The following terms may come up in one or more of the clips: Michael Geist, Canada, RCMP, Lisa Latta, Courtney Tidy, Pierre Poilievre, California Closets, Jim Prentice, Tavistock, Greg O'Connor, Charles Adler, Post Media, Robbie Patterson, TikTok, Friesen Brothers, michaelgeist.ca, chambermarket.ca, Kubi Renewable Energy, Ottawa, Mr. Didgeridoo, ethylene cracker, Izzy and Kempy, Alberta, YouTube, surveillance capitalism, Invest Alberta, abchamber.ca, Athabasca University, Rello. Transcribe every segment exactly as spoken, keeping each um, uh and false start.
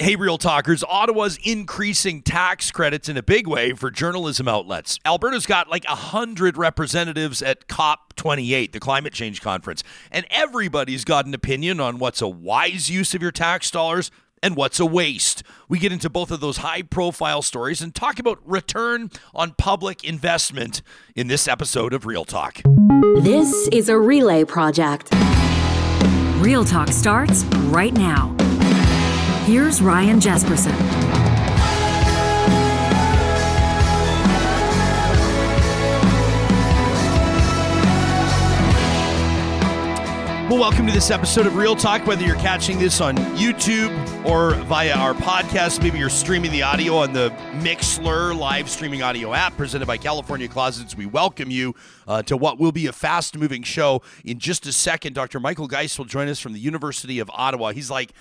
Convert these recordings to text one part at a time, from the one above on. Hey, Real Talkers, Ottawa's increasing tax credits in a big way for journalism outlets. Alberta's got like one hundred representatives at COP twenty-eight, the climate change conference, and everybody's got an opinion on what's a wise use of your tax dollars and what's a waste. We get into both of those high-profile stories and talk about return on public investment in this episode of Real Talk. This is a Relay project. Real Talk starts right now. Here's Ryan Jesperson. Well, welcome to this episode of Real Talk. Whether you're catching this on YouTube or via our podcast, maybe you're streaming the audio on the Mixlr live streaming audio app presented by California Closets, we welcome you uh, to what will be a fast-moving show. In just a second, Doctor Michael Geist will join us from the University of Ottawa. He's like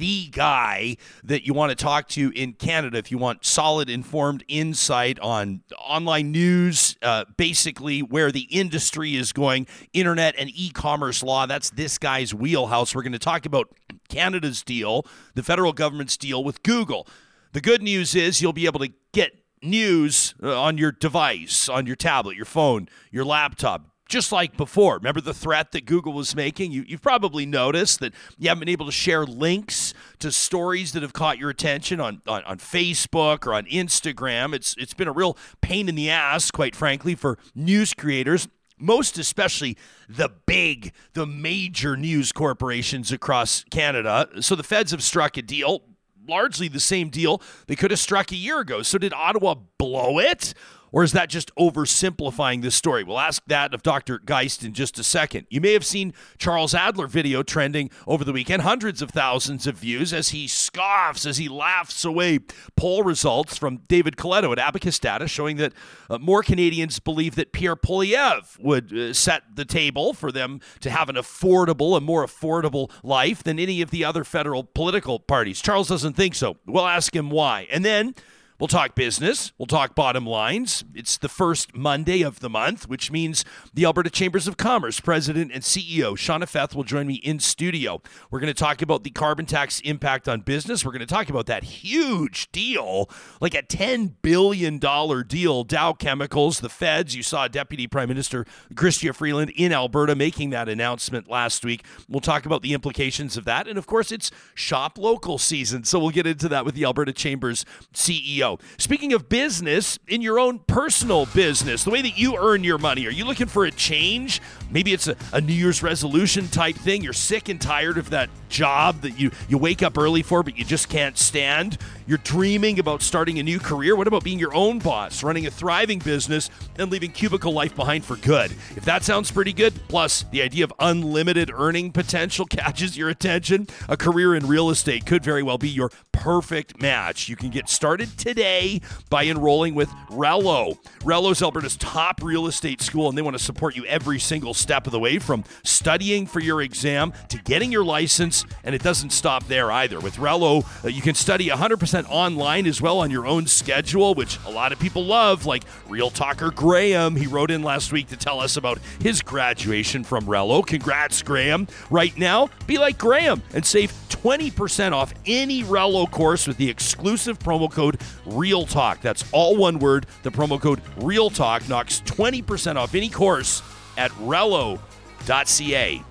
the guy that you want to talk to in Canada if you want solid, informed insight on online news, uh, basically where the industry is going, internet and e-commerce law. That's this guy's wheelhouse. We're going to talk about Canada's deal, the federal government's deal with Google. The good news is you'll be able to get news on your device, on your tablet, your phone, your laptop, just like before. Remember the threat that Google was making? You, you've probably noticed that you haven't been able to share links to stories that have caught your attention on, on, on Facebook or on Instagram. It's it's been a real pain in the ass, quite frankly, for news creators, most especially the big, the major news corporations across Canada. So the feds have struck a deal, largely the same deal they could have struck a year ago. So did Ottawa blow it? Or is that just oversimplifying this story? We'll ask that of Doctor Geist in just a second. You may have seen Charles Adler video trending over the weekend, hundreds of thousands of views as he scoffs, as he laughs away poll results from David Coletto at Abacus Data showing that uh, more Canadians believe that Pierre Poilievre would uh, set the table for them to have an affordable, a more affordable life than any of the other federal political parties. Charles doesn't think so. We'll ask him why. And then we'll talk business. We'll talk bottom lines. It's the first Monday of the month, which means the Alberta Chambers of Commerce president and C E O, Shauna Feth, will join me in studio. We're going to talk about the carbon tax impact on business. We're going to talk about that huge deal, like a ten billion dollars deal, Dow Chemicals, the feds. You saw Deputy Prime Minister Chrystia Freeland in Alberta making that announcement last week. We'll talk about the implications of that. And, of course, it's shop local season, so we'll get into that with the Alberta Chambers C E O. Speaking of business, in your own personal business, the way that you earn your money, are you looking for a change? Maybe it's a, a New Year's resolution type thing. You're sick and tired of that job that you, you wake up early for, but you just can't stand. You're dreaming about starting a new career. What about being your own boss, running a thriving business, and leaving cubicle life behind for good? If that sounds pretty good, plus the idea of unlimited earning potential catches your attention, a career in real estate could very well be your perfect match. You can get started today by enrolling with Rello. Rello's Alberta's top real estate school, and they want to support you every single step of the way, from studying for your exam to getting your license, and it doesn't stop there either. With Rello, you can study one hundred percent online as well on your own schedule, which a lot of people love, like Real Talker Graham. He wrote in last week to tell us about his graduation from Rello. Congrats, Graham. Right now, be like Graham and save twenty percent off any Rello course with the exclusive promo code REALTALK. That's all one word. The promo code REALTALK knocks twenty percent off any course at rello dot c a.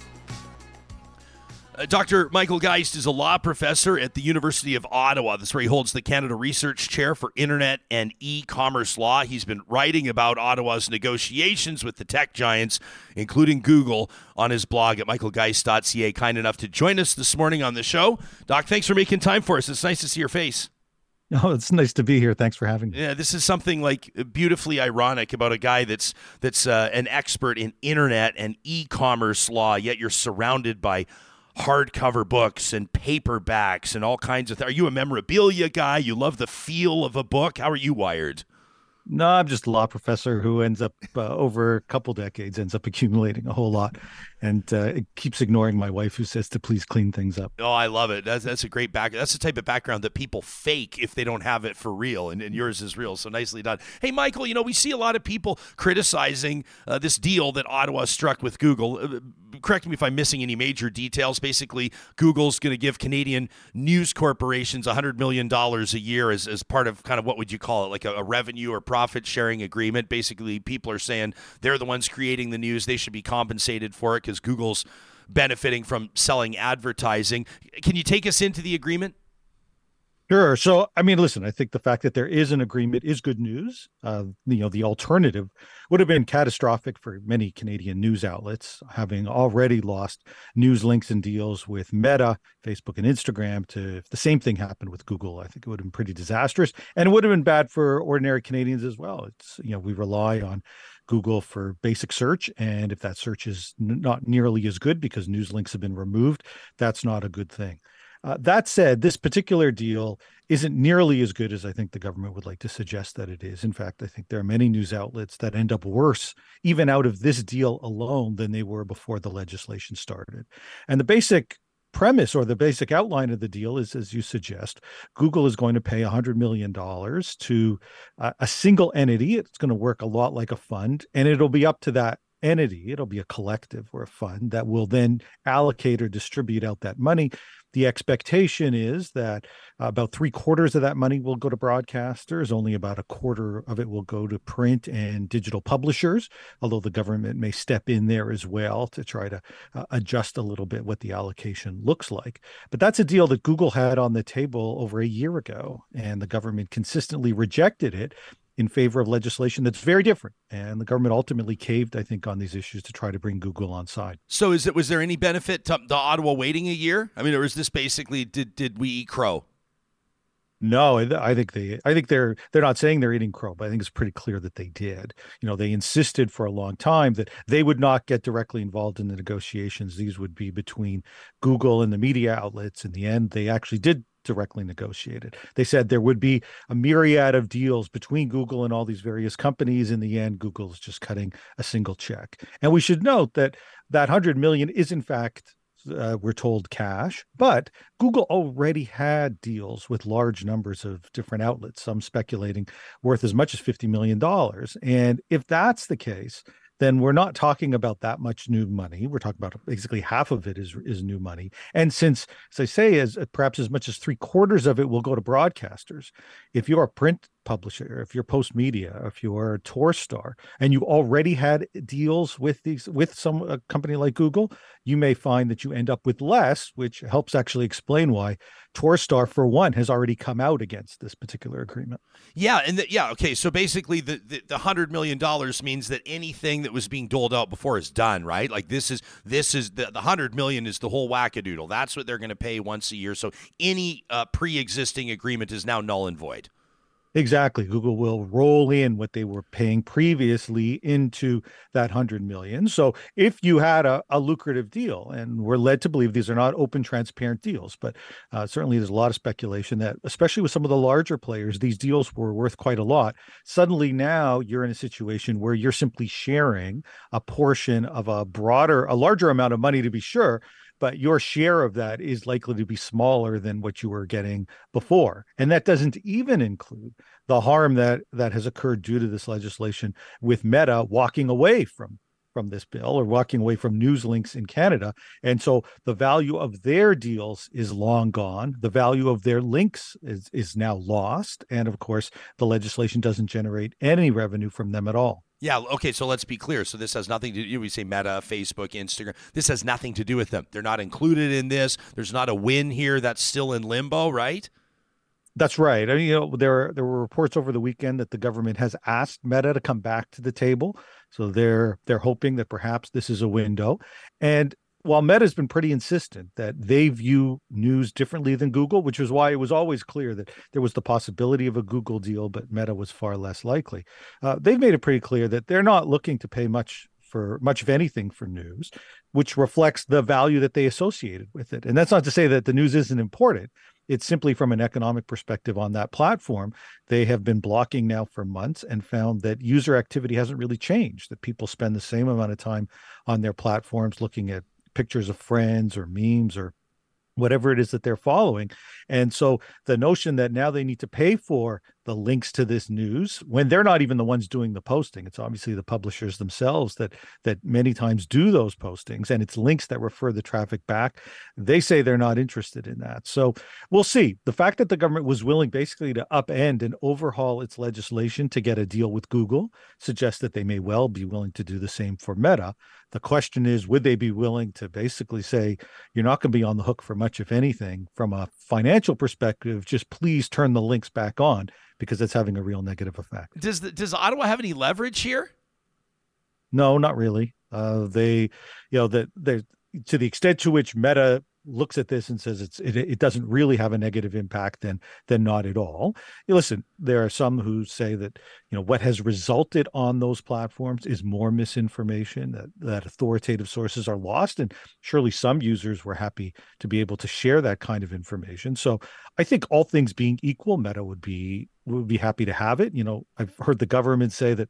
Doctor Michael Geist is a law professor at the University of Ottawa. That's where he holds the Canada Research Chair for Internet and E-Commerce Law. He's been writing about Ottawa's negotiations with the tech giants, including Google, on his blog at michael geist dot c a. Kind enough to join us this morning on the show. Doc, thanks for making time for us. It's nice to see your face. Oh, it's nice to be here. Thanks for having me. Yeah, this is something like beautifully ironic about a guy that's that's uh, an expert in internet and e-commerce law, yet you're surrounded by hardcover books and paperbacks and all kinds of things. Are you a memorabilia guy? You love the feel of a book? How are you wired? No, I'm just a law professor who ends up uh, over a couple decades ends up accumulating a whole lot. And uh, it keeps ignoring my wife, who says to please clean things up. Oh, I love it. That's, that's a great background. That's the type of background that people fake if they don't have it for real. And, and yours is real. So nicely done. Hey, Michael, you know, we see a lot of people criticizing uh, this deal that Ottawa struck with Google. Uh, correct me if I'm missing any major details. Basically, Google's going to give Canadian news corporations one hundred million dollars a year as, as part of kind of what would you call it, like a, a revenue or profit sharing agreement. Basically, people are saying they're the ones creating the news. They should be compensated for it because Google's benefiting from selling advertising. Can you take us into the agreement? Sure. So, I mean, listen, I think the fact that there is an agreement is good news. Uh, you know, the alternative would have been catastrophic for many Canadian news outlets, having already lost news links and deals with Meta, Facebook, and Instagram. To if the same thing happened with Google, I think it would have been pretty disastrous, and it would have been bad for ordinary Canadians as well. It's, you know, we rely on Google for basic search, and if that search is n- not nearly as good because news links have been removed, that's not a good thing. Uh, that said, this particular deal isn't nearly as good as I think the government would like to suggest that it is. In fact, I think there are many news outlets that end up worse, even out of this deal alone, than they were before the legislation started. And the basic premise, or the basic outline of the deal, is, as you suggest, Google is going to pay one hundred million dollars to uh, a single entity. It's going to work a lot like a fund, and it'll be up to that entity. It'll be a collective or a fund that will then allocate or distribute out that money. The expectation is that about three quarters of that money will go to broadcasters. Only about a quarter of it will go to print and digital publishers, although the government may step in there as well to try to uh, adjust a little bit what the allocation looks like. But that's a deal that Google had on the table over a year ago, and the government consistently rejected it in favor of legislation that's very different. And the government ultimately caved, I think, on these issues to try to bring Google on side. So is it, was there any benefit to, to Ottawa waiting a year? I mean, or is this basically, did did we eat crow? No, I think they, I think they're, they're not saying they're eating crow, but I think it's pretty clear that they did. You know, they insisted for a long time that they would not get directly involved in the negotiations. These would be between Google and the media outlets. In the end, they actually did directly negotiated. They said there would be a myriad of deals between Google and all these various companies. In the end, Google is just cutting a single check. And we should note that that one hundred million dollars is, in fact, Uh, we're told cash, but Google already had deals with large numbers of different outlets, some speculating worth as much as fifty million dollars. And if that's the case, then we're not talking about that much new money. We're talking about basically half of it is is new money. And since, as I say, as perhaps as much as three quarters of it will go to broadcasters, if you're a print publisher, if you're Post Media, if you're Torstar, and you already had deals with these with some a company like Google, you may find that you end up with less, which helps actually explain why Torstar, for one, has already come out against this particular agreement. Yeah, and the, yeah, okay. So basically, the, the the one hundred million dollars means that anything that was being doled out before is done, right? Like this is this is the, the one hundred million dollars is the whole wackadoodle. That's what they're going to pay once a year. So any uh, pre-existing agreement is now null and void. Exactly. Google will roll in what they were paying previously into that one hundred million dollars. So if you had a, a lucrative deal, and we're led to believe these are not open, transparent deals, but uh, certainly there's a lot of speculation that, especially with some of the larger players, these deals were worth quite a lot. Suddenly now you're in a situation where you're simply sharing a portion of a broader, a larger amount of money, to be sure, but your share of that is likely to be smaller than what you were getting before. And that doesn't even include the harm that, that has occurred due to this legislation, with Meta walking away from, from this bill, or walking away from news links in Canada. And so the value of their deals is long gone. The value of their links is, is now lost. And of course, the legislation doesn't generate any revenue from them at all. Yeah, okay, so let's be clear. So this has nothing to do, we say Meta, Facebook, Instagram. This has nothing to do with them. They're not included in this. There's not a win here. That's still in limbo, right? That's right. I mean, you know, there, there were reports over the weekend that the government has asked Meta to come back to the table. So they're they're hoping that perhaps this is a window. And while Meta's been pretty insistent that they view news differently than Google, which is why it was always clear that there was the possibility of a Google deal, but Meta was far less likely. Uh, they've made it pretty clear that they're not looking to pay much for much of anything for news, which reflects the value that they associated with it. And that's not to say that the news isn't important. It's simply from an economic perspective on that platform, they have been blocking now for months and found that user activity hasn't really changed, that people spend the same amount of time on their platforms looking at pictures of friends or memes or whatever it is that they're following. And so the notion that now they need to pay for the links to this news when they're not even the ones doing the posting, it's obviously the publishers themselves that that many times do those postings, and it's links that refer the traffic back. They say they're not interested in that. So we'll see. The fact that the government was willing basically to upend and overhaul its legislation to get a deal with Google suggests that they may well be willing to do the same for Meta. The question is, would they be willing to basically say, you're not going to be on the hook for much, if anything, from a financial perspective, just please turn the links back on, because it's having a real negative effect. Does the, does Ottawa have any leverage here? No, not really. Uh, they, you know, that they, to the extent to which Meta looks at this and says it's it, it doesn't really have a negative impact, then then not at all. You listen, there are some who say that, you know, what has resulted on those platforms is more misinformation, that, that authoritative sources are lost, and surely some users were happy to be able to share that kind of information. So I think all things being equal, Meta would be would be happy to have it. You know, I've heard the government say that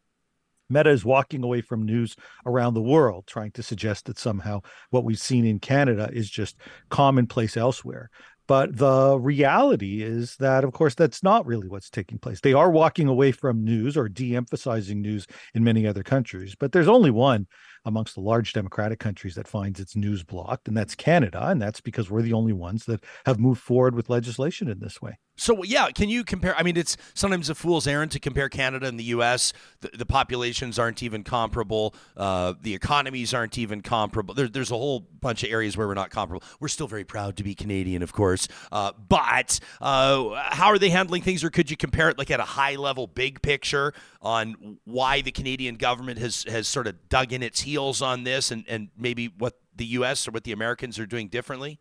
Meta is walking away from news around the world, trying to suggest that somehow what we've seen in Canada is just commonplace elsewhere. But the reality is that, of course, that's not really what's taking place. They are walking away from news or de-emphasizing news in many other countries, but there's only one amongst the large democratic countries that finds its news blocked, and that's Canada, and that's because we're the only ones that have moved forward with legislation in this way. So, yeah, can you compare? I mean, it's sometimes a fool's errand to compare Canada and the U S. The, the populations aren't even comparable. Uh, the economies aren't even comparable. There, there's a whole bunch of areas where we're not comparable. We're still very proud to be Canadian, of course. Uh, but uh, how are they handling things, or could you compare it like at a high level, big picture on why the Canadian government has, has sort of dug in its heels on this, and, and maybe what the U S or what the Americans are doing differently?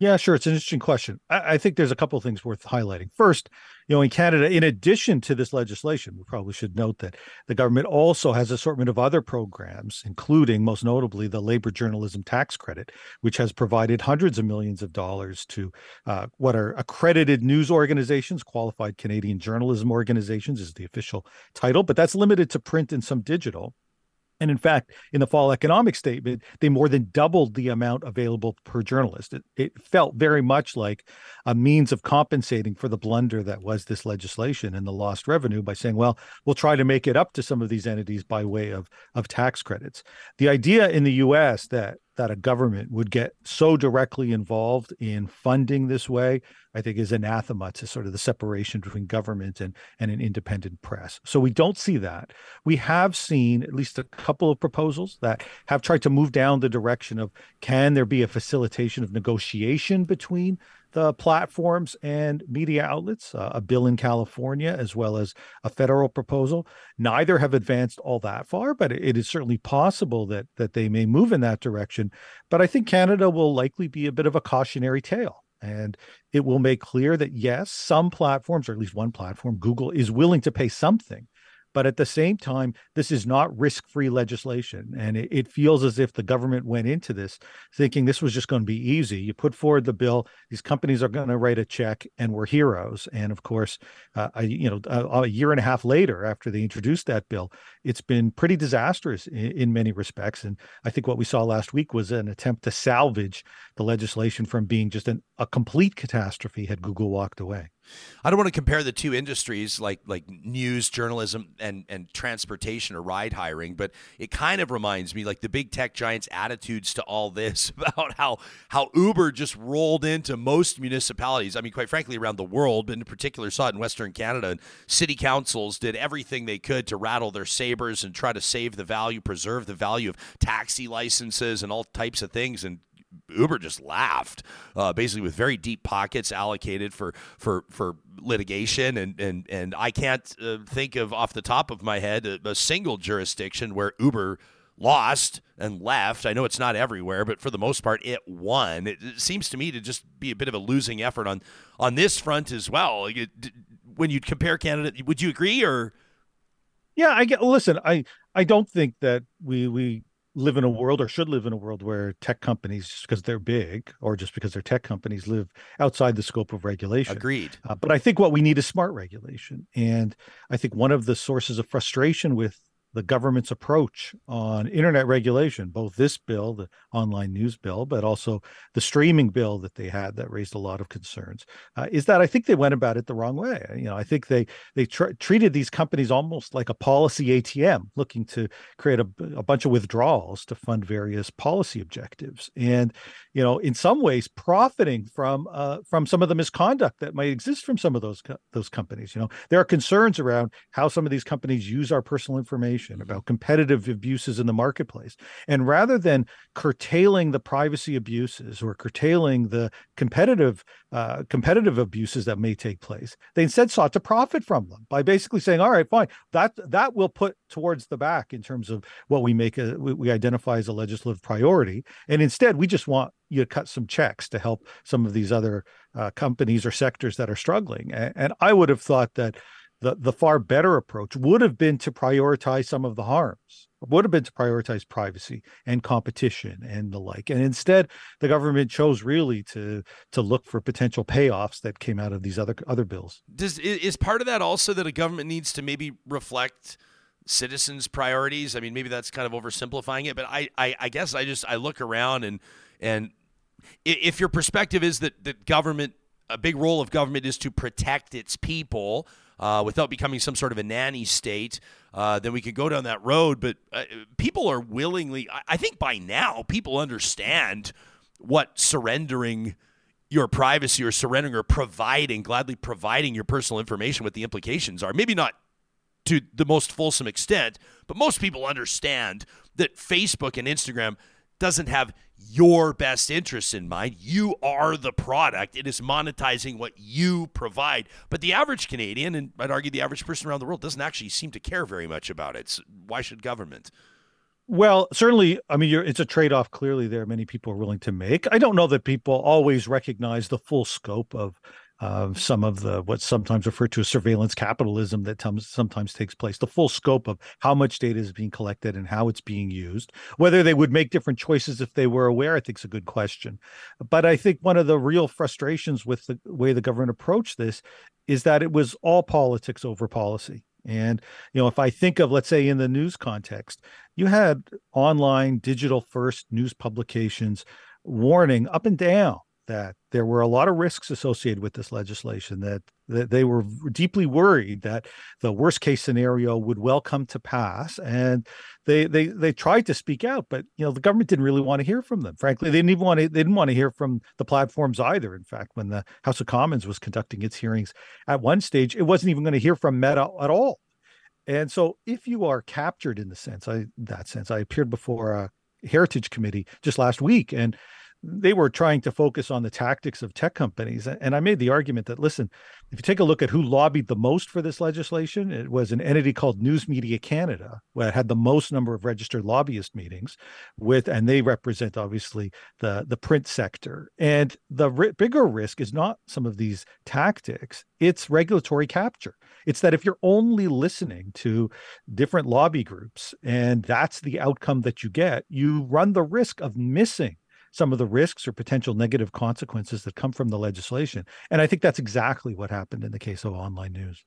Yeah, sure. It's an interesting question. I, I think there's a couple of things worth highlighting. First, you know, in Canada, in addition to this legislation, we probably should note that the government also has an assortment of other programs, including most notably the Labor Journalism Tax Credit, which has provided hundreds of millions of dollars to uh, what are accredited news organizations, qualified Canadian journalism organizations is the official title, but that's limited to print and some digital. And in fact, in the fall economic statement, they more than doubled the amount available per journalist. It, it felt very much like a means of compensating for the blunder that was this legislation and the lost revenue by saying, well, we'll try to make it up to some of these entities by way of, of tax credits. The idea in the U S that that a government would get so directly involved in funding this way, I think is anathema to sort of the separation between government and, and an independent press. So we don't see that. We have seen at least a couple of proposals that have tried to move down the direction of, can there be a facilitation of negotiation between the platforms and media outlets, uh, a bill in California, as well as a federal proposal. Neither have advanced all that far, but it is certainly possible that that they may move in that direction. But I think Canada will likely be a bit of a cautionary tale. And it will make clear that, yes, some platforms, or at least one platform, Google, is willing to pay something. But at the same time, this is not risk-free legislation. And it, it feels as if the government went into this thinking this was just going to be easy. You put forward the bill, these companies are going to write a check, and we're heroes. And of course, uh, I, you know, a, a year and a half later, after they introduced that bill, it's been pretty disastrous in, in many respects. And I think what we saw last week was an attempt to salvage the legislation from being just an, a complete catastrophe had Google walked away. I don't want to compare the two industries like like news, journalism, and, and transportation or ride hiring, but it kind of reminds me like the big tech giants' attitudes to all this about how how Uber just rolled into most municipalities. I mean, quite frankly, around the world, but in particular saw it in Western Canada. And city councils did everything they could to rattle their sabers and try to save the value, preserve the value of taxi licenses and all types of things, and Uber just laughed, uh, basically with very deep pockets allocated for for, for litigation. And, and, and I can't uh, think of off the top of my head a, a single jurisdiction where Uber lost and left. I know it's not everywhere, but for the most part, it won. It, it seems to me to just be a bit of a losing effort on, on this front as well. You, when you compare Canada, would you agree? Or yeah, I get, listen, I, I don't think that we we live in a world, or should live in a world, where tech companies, just because they're big or just because they're tech companies, live outside the scope of regulation. Agreed. Uh, but I think what we need is smart regulation. And I think one of the sources of frustration with the government's approach on internet regulation, both this bill, the online news bill, but also the streaming bill that they had that raised a lot of concerns, uh, is that I think they went about it the wrong way. You know, I think they they tr- treated these companies almost like a policy A T M, looking to create a, a bunch of withdrawals to fund various policy objectives. And, you know, in some ways profiting from uh, from some of the misconduct that might exist from some of those co- those companies. You know, there are concerns around how some of these companies use our personal information, about competitive abuses in the marketplace. And rather than curtailing the privacy abuses or curtailing the competitive uh, competitive abuses that may take place, they instead sought to profit from them by basically saying, all right, fine, that that will put towards the back in terms of what we make a, we, we identify as a legislative priority. And instead, we just want you to cut some checks to help some of these other uh, companies or sectors that are struggling. And, and I would have thought that The the far better approach would have been to prioritize some of the harms, would have been to prioritize privacy and competition and the like. And instead, the government chose really to to look for potential payoffs that came out of these other other bills. Does is part of that also that a government needs to maybe reflect citizens' priorities? I mean, maybe that's kind of oversimplifying it, but I I, I guess I just I look around and and if your perspective is that that government, a big role of government is to protect its people, Uh, without becoming some sort of a nanny state, uh, then we could go down that road. But uh, people are willingly, I, I think by now, people understand what surrendering your privacy or surrendering or providing, gladly providing your personal information, what the implications are. Maybe not to the most fulsome extent, but most people understand that Facebook and Instagram doesn't have your best interests in mind. You are the product. It is monetizing what you provide. But the average Canadian, and I'd argue the average person around the world, doesn't actually seem to care very much about it. So why should government? Well, certainly, I mean, you're, it's a trade-off clearly there many people are willing to make. I don't know that people always recognize the full scope of Uh, some of the what's sometimes referred to as surveillance capitalism that t- sometimes takes place, the full scope of how much data is being collected and how it's being used. Whether they would make different choices if they were aware, I think is a good question. But I think one of the real frustrations with the way the government approached this is that it was all politics over policy. And, you know, if I think of, let's say, in the news context, you had online, digital first news publications warning up and down that there were a lot of risks associated with this legislation, that, that they were deeply worried that the worst case scenario would well come to pass. And they they they tried to speak out, but you know the government didn't really want to hear from them. Frankly, they didn't even want to they didn't want to hear from the platforms either. In fact, when the House of Commons was conducting its hearings at one stage, it wasn't even going to hear from Meta at all. And so if you are captured in the sense, I that sense, I appeared before a Heritage Committee just last week, and they were trying to focus on the tactics of tech companies. And I made the argument that, listen, if you take a look at who lobbied the most for this legislation, it was an entity called News Media Canada, where had the most number of registered lobbyist meetings with, and they represent obviously the, the print sector. And the r- bigger risk is not some of these tactics, it's regulatory capture. It's that if you're only listening to different lobby groups and that's the outcome that you get, you run the risk of missing some of the risks or potential negative consequences that come from the legislation. And I think that's exactly what happened in the case of online news.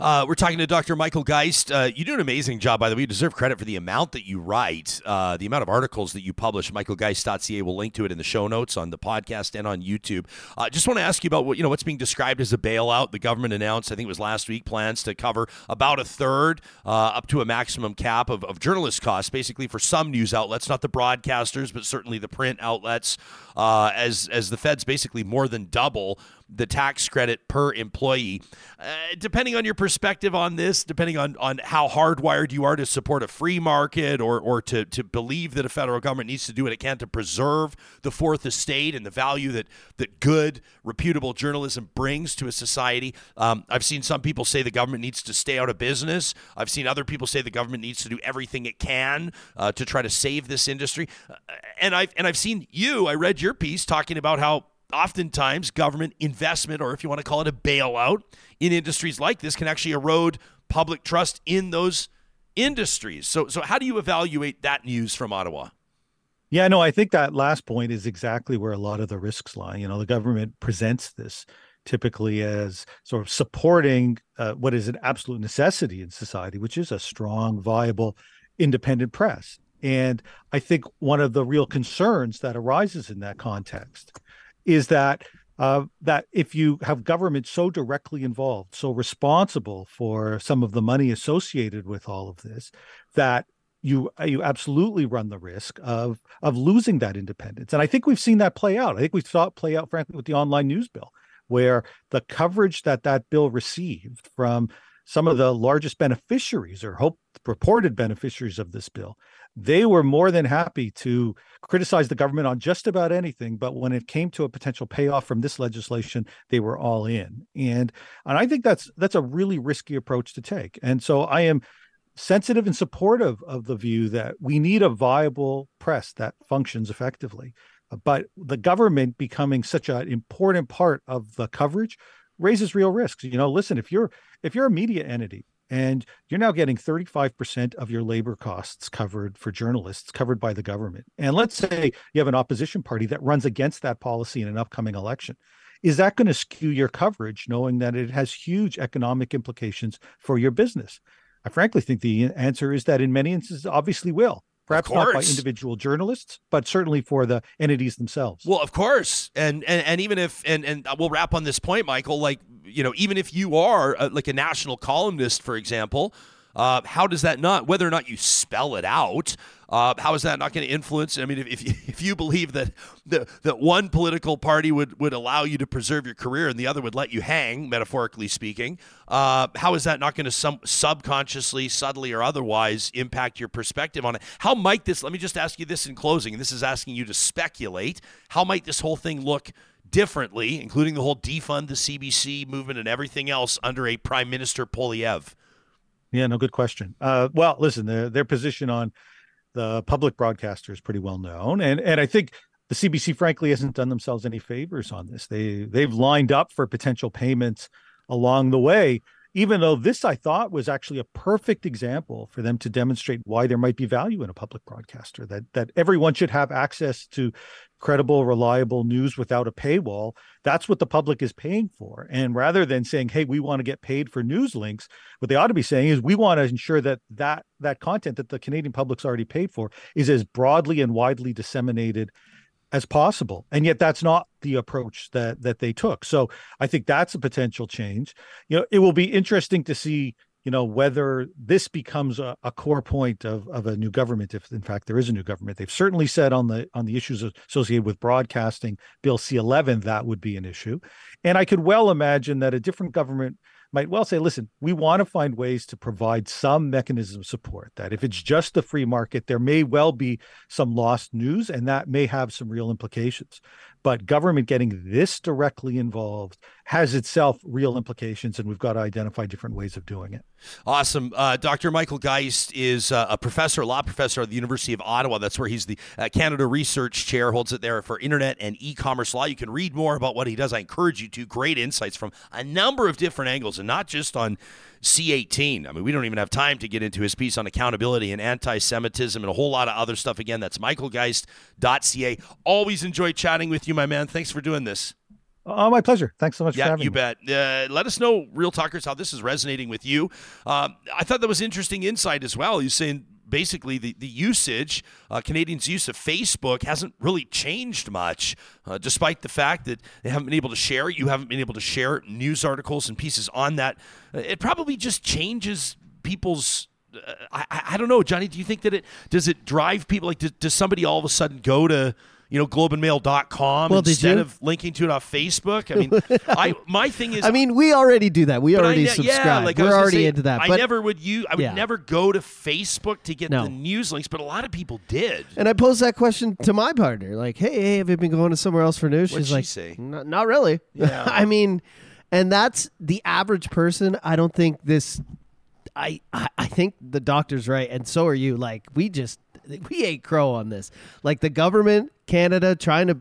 Uh, we're talking to Doctor Michael Geist. Uh, you do an amazing job, by the way. You deserve credit for the amount that you write, uh, the amount of articles that you publish. michael geist dot c a, we'll link to it in the show notes on the podcast and on YouTube. I uh, just want to ask you about what you know what's being described as a bailout. The government announced, I think it was last week, plans to cover about a third, uh, up to a maximum cap of, of journalist costs, basically for some news outlets, not the broadcasters, but certainly the print outlets, uh, as, as the feds basically more than double the tax credit per employee. Uh, depending on your perspective on this, depending on, on how hardwired you are to support a free market or or to, to believe that a federal government needs to do what it can to preserve the fourth estate and the value that that good, reputable journalism brings to a society. Um, I've seen some people say the government needs to stay out of business. I've seen other people say the government needs to do everything it can uh, to try to save this industry. Uh, and I've and I've seen you, I read your piece talking about how oftentimes, government investment, or if you want to call it a bailout, in industries like this can actually erode public trust in those industries. So so how do you evaluate that news from Ottawa? Yeah, no, I think that last point is exactly where a lot of the risks lie. You know, the government presents this typically as sort of supporting uh, what is an absolute necessity in society, which is a strong, viable, independent press. And I think one of the real concerns that arises in that context is that uh, that if you have government so directly involved, so responsible for some of the money associated with all of this, that you you absolutely run the risk of of losing that independence. And I think we've seen that play out. I think we saw it play out, frankly, with the online news bill, where the coverage that that bill received from some of the largest beneficiaries or hope purported beneficiaries of this bill, they were more than happy to criticize the government on just about anything. But when it came to a potential payoff from this legislation, they were all in. And and I think that's that's a really risky approach to take. And so I am sensitive and supportive of the view that we need a viable press that functions effectively. But the government becoming such an important part of the coverage raises real risks. You know, listen, if you're if you're a media entity and you're now getting thirty-five percent of your labor costs covered for journalists, covered by the government, and let's say you have an opposition party that runs against that policy in an upcoming election, is that going to skew your coverage, knowing that it has huge economic implications for your business? I frankly think the answer is that in many instances, obviously will. Perhaps not by individual journalists, but certainly for the entities themselves. Well, of course. And and, and even if, and, and we'll wrap on this point, Michael, like, you know, even if you are a, like a national columnist, for example, uh, how does that not, whether or not you spell it out, uh, how is that not going to influence? I mean, if, if you, if you believe that the, that one political party would, would allow you to preserve your career and the other would let you hang, metaphorically speaking, uh, how is that not going to some, subconsciously, subtly or otherwise impact your perspective on it? How might this, let me just ask you this in closing, this is asking you to speculate, how might this whole thing look differently, including the whole defund the C B C movement and everything else under a Prime Minister Poilievre? Yeah, no, good question. Uh, well, listen, their, their position on the public broadcaster is pretty well known. And and I think the C B C, frankly, hasn't done themselves any favors on this. They, they've lined up for potential payments along the way, even though this, I thought, was actually a perfect example for them to demonstrate why there might be value in a public broadcaster, that that everyone should have access to credible, reliable news without a paywall. That's what the public is paying for. And rather than saying, hey, we want to get paid for news links, what they ought to be saying is we want to ensure that that, that content that the Canadian public's already paid for is as broadly and widely disseminated as possible. And yet that's not the approach that that they took. So I think that's a potential change. You know, it will be interesting to see, you know, whether this becomes a, a core point of, of a new government, if in fact there is a new government. They've certainly said on the on the issues associated with broadcasting, Bill C eleven, that would be an issue. And I could well imagine that a different government might well say, listen, we want to find ways to provide some mechanism of support, that if it's just the free market, there may well be some lost news, and that may have some real implications. But government getting this directly involved has itself real implications, and we've got to identify different ways of doing it. Awesome. Uh, Doctor Michael Geist is uh, a professor, a law professor at the University of Ottawa. That's where he's the uh, Canada Research Chair, holds it there for internet and e-commerce law. You can read more about what he does. I encourage you to. Great insights from a number of different angles, and not just on C eighteen. I mean, we don't even have time to get into his piece on accountability and anti-Semitism and a whole lot of other stuff. Again, that's michael geist dot c a. Always enjoy chatting with you, my man. Thanks for doing this. Oh, my pleasure. Thanks so much yeah, for having you me. You bet. Uh, let us know, Real Talkers, how this is resonating with you. Uh, I thought that was interesting insight as well. You're saying basically the, the usage, uh, Canadians' use of Facebook hasn't really changed much, uh, despite the fact that they haven't been able to share it. You haven't been able to share news articles and pieces on that. It probably just changes people's uh, – I, I don't know, Johnny, do you think that it – does it drive people – like, does, does somebody all of a sudden go to – you know, globe and mail dot com well, instead of linking to it on Facebook. I mean, I my thing is... I mean, we already do that. We already ne- subscribe. Yeah, like We're already say, into that. But I never would use... I would yeah. never go to Facebook to get no. the news links, but a lot of people did. And I posed that question to my partner. Like, hey, hey have you been going to somewhere else for news? What'd She's she like, say? Not really. Yeah. I mean, and that's the average person. I don't think this... I, I, I think the doctor's right, and so are you. Like, we just... We ate crow on this. Like the government, Canada, trying to,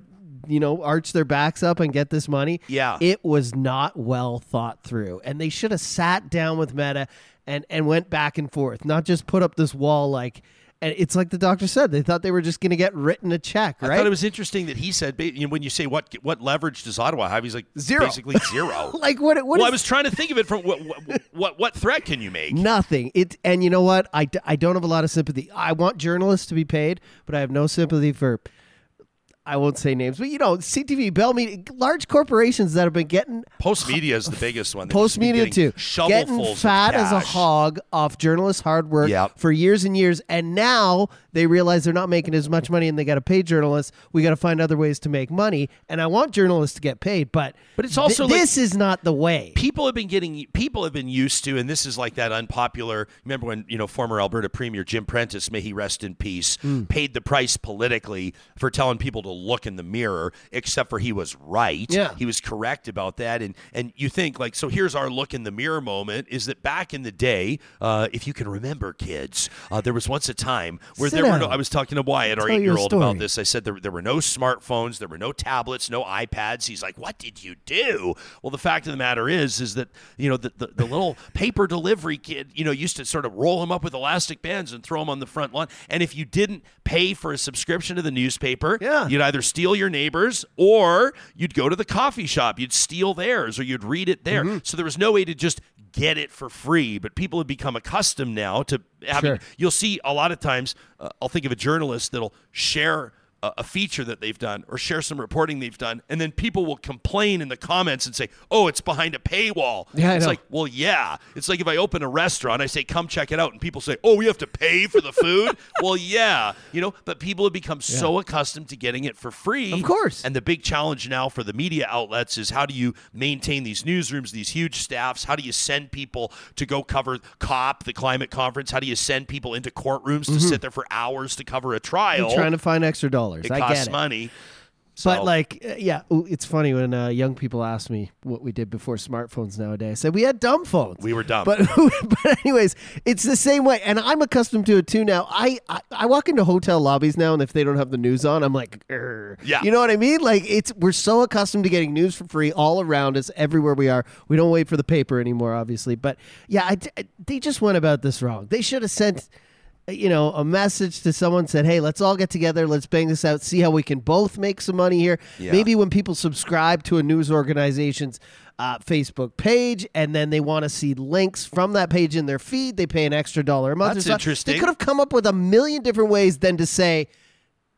you know, arch their backs up and get this money. Yeah. It was not well thought through. And they should have sat down with Meta and, and went back and forth, not just put up this wall like... And it's like the doctor said, they thought they were just going to get written a check, right? I thought it was interesting that he said, you know, when you say what what leverage does Ottawa have, he's like, zero. Basically zero. Like what, what well, is... I was trying to think of it from what what, what, what threat can you make? Nothing. It, and you know what? I, I don't have a lot of sympathy. I want journalists to be paid, but I have no sympathy for, I won't say names, but, you know, C T V, Bell Media, large corporations that have been getting... Post Media is the biggest one. They've Post Media, too. Getting fat as a hog off journalists' hard work yep. for years and years, and now they realize they're not making as much money and they got to pay journalists. We got to find other ways to make money, and I want journalists to get paid, but, but it's also th- like, this is not the way. People have been getting... People have been used to, and this is like that unpopular... Remember when, you know, former Alberta Premier Jim Prentice, may he rest in peace, mm. paid the price politically for telling people to look in the mirror, except for he was right. Yeah. He was correct about that. And and you think, like, so here's our look in the mirror moment, is that back in the day, uh, if you can remember, kids, uh, there was once a time where Sit there down. were no, I was talking to Wyatt, Tell our eight-year-old, about this. I said there, there were no smartphones, there were no tablets, no iPads. He's like, what did you do? Well, the fact of the matter is, is that, you know, the, the, the little paper delivery kid, you know, used to sort of roll him up with elastic bands and throw him on the front lawn. And if you didn't pay for a subscription to the newspaper, yeah. you'd either steal your neighbor's or you'd go to the coffee shop. You'd steal theirs or you'd read it there. Mm-hmm. So there was no way to just get it for free. But people have become accustomed now to having... Sure. You'll see a lot of times, uh, I'll think of a journalist that'll share a, a feature that they've done or share some reporting they've done. And then people will complain in the comments and say, oh, it's behind a paywall. Yeah, it's like, well, yeah. It's like if I open a restaurant, I say, come check it out. And people say, oh, we have to pay for the food? Well, yeah. You know, but people have become yeah. so accustomed to getting it for free. Of course. And the big challenge now for the media outlets is how do you maintain these newsrooms, these huge staffs? How do you send people to go cover COP, the climate conference? How do you send people into courtrooms mm-hmm. to sit there for hours to cover a trial? You're trying to find extra dollars. It I costs get money. It. So. But like, yeah, it's funny when uh, young people ask me what we did before smartphones nowadays. I said, we had dumb phones. We were dumb. But, but anyways, it's the same way. And I'm accustomed to it too now. I, I, I walk into hotel lobbies now, and if they don't have the news on, I'm like, Grr. Yeah. You know what I mean? Like, it's we're so accustomed to getting news for free all around us, everywhere we are. We don't wait for the paper anymore, obviously. But yeah, I, I, they just went about this wrong. They should have sent... you know, a message to someone said, hey, let's all get together. Let's bang this out. See how we can both make some money here. Yeah. Maybe when people subscribe to a news organization's uh, Facebook page and then they want to see links from that page in their feed, they pay an extra dollar a month. That's interesting. They could have come up with a million different ways than to say,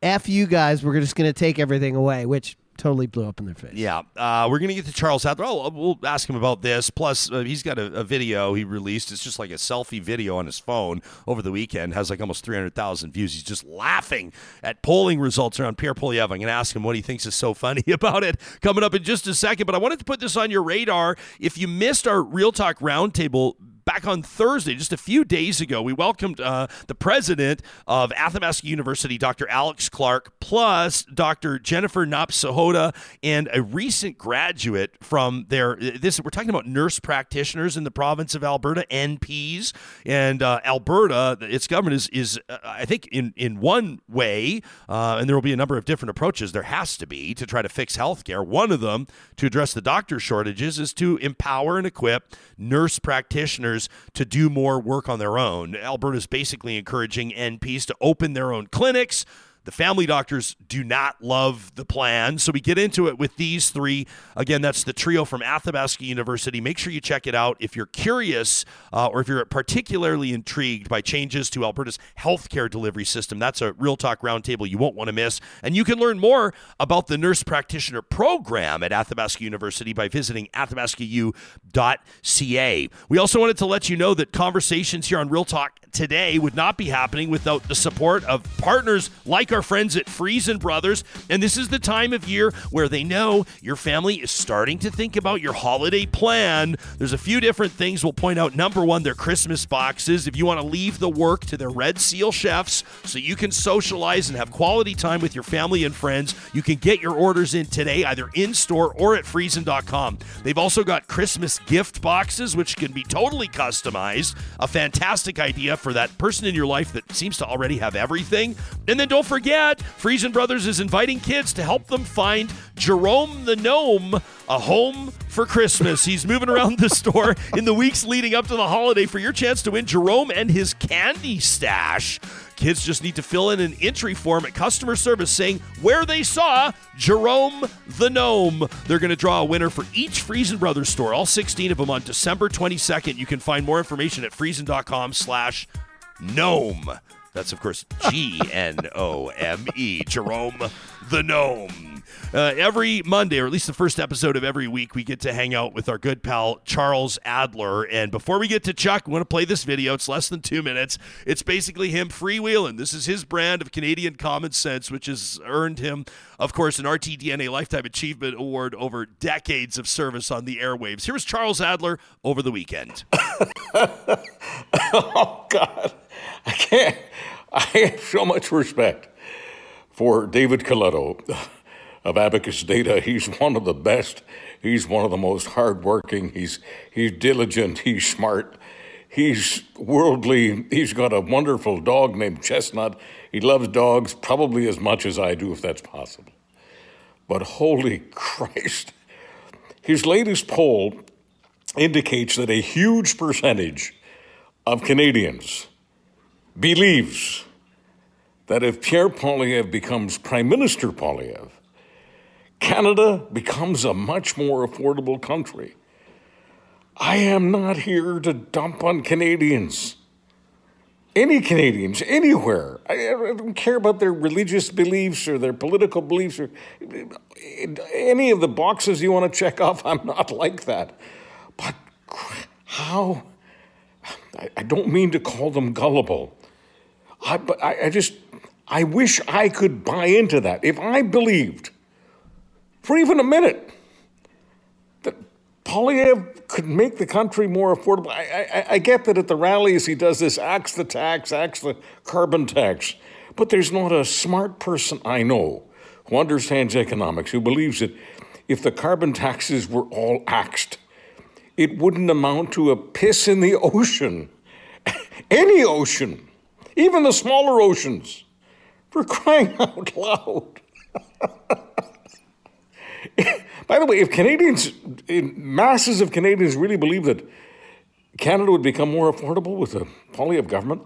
F you guys, we're just going to take everything away, which... totally blew up in their face. Yeah. Uh, we're going to get to Charles Adler. Oh, we'll ask him about this. Plus, uh, he's got a, a video he released. It's just like a selfie video on his phone over the weekend. Has like almost three hundred thousand views. He's just laughing at polling results around Pierre Poilievre. I'm going to ask him what he thinks is so funny about it coming up in just a second. But I wanted to put this on your radar. If you missed our Real Talk Roundtable back on Thursday, just a few days ago, we welcomed uh, the president of Athabasca University, Doctor Alex Clark, plus Doctor Jennifer Napsahoda, and a recent graduate from their, this, we're talking about nurse practitioners in the province of Alberta, N Ps, and uh, Alberta, its government is, is uh, I think, in, in one way, uh, and there will be a number of different approaches, there has to be, to try to fix healthcare. One of them, to address the doctor shortages, is to empower and equip nurse practitioners to do more work on their own. Alberta's basically encouraging N Ps to open their own clinics. The family doctors do not love the plan. So we get into it with these three. Again, that's the trio from Athabasca University. Make sure you check it out if you're curious uh, or if you're particularly intrigued by changes to Alberta's healthcare delivery system. That's a Real Talk Roundtable you won't want to miss. And you can learn more about the nurse practitioner program at Athabasca University by visiting athabasca u dot c a. We also wanted to let you know that conversations here on Real Talk today would not be happening without the support of partners like our friends at Friesen Brothers. And this is the time of year where they know your family is starting to think about your holiday plan. There's a few different things we'll point out. Number one, their Christmas boxes. If you want to leave the work to their Red Seal chefs so you can socialize and have quality time with your family and friends, you can get your orders in today, either in-store or at friesen dot com. They've also got Christmas gift boxes, which can be totally customized. A fantastic idea for that person in your life that seems to already have everything. And then don't forget forget, Friesen Brothers is inviting kids to help them find Jerome the Gnome a home for Christmas. He's moving around the store in the weeks leading up to the holiday for your chance to win Jerome and his candy stash. Kids just need to fill in an entry form at customer service saying where they saw Jerome the Gnome. They're going to draw a winner for each Friesen Brothers store, all sixteen of them, on December twenty-second. You can find more information at friesen dot com slash gnome. That's, of course, G N O M E, Jerome the Gnome. Uh, every Monday, or at least the first episode of every week, we get to hang out with our good pal, Charles Adler. And before we get to Chuck, we want to play this video. It's less than two minutes. It's basically him freewheeling. This is his brand of Canadian common sense, which has earned him, of course, an R T D N A Lifetime Achievement Award over decades of service on the airwaves. Here was Charles Adler over the weekend. Oh, God. I can't. I have so much respect for David Coletto of Abacus Data. He's one of the best. He's one of the most hardworking. He's he's diligent. He's smart. He's worldly. He's got a wonderful dog named Chestnut. He loves dogs probably as much as I do, if that's possible. But holy Christ. His latest poll indicates that a huge percentage of Canadians believes that if Pierre Poilievre becomes Prime Minister Poilievre, Canada becomes a much more affordable country. I am not here to dump on Canadians. Any Canadians, anywhere. I don't care about their religious beliefs or their political beliefs or any of the boxes you want to check off. I'm not like that. But how? I don't mean to call them gullible. I, but I, I just, I wish I could buy into that. If I believed for even a minute that Poilievre could make the country more affordable, I, I, I get that at the rallies he does this, axe the tax, axe the carbon tax. But there's not a smart person I know who understands economics, who believes that if the carbon taxes were all axed, it wouldn't amount to a piss in the ocean. Any ocean. Even the smaller oceans, for crying out loud. By the way, if Canadians, if masses of Canadians really believe that Canada would become more affordable with the Poilievre government,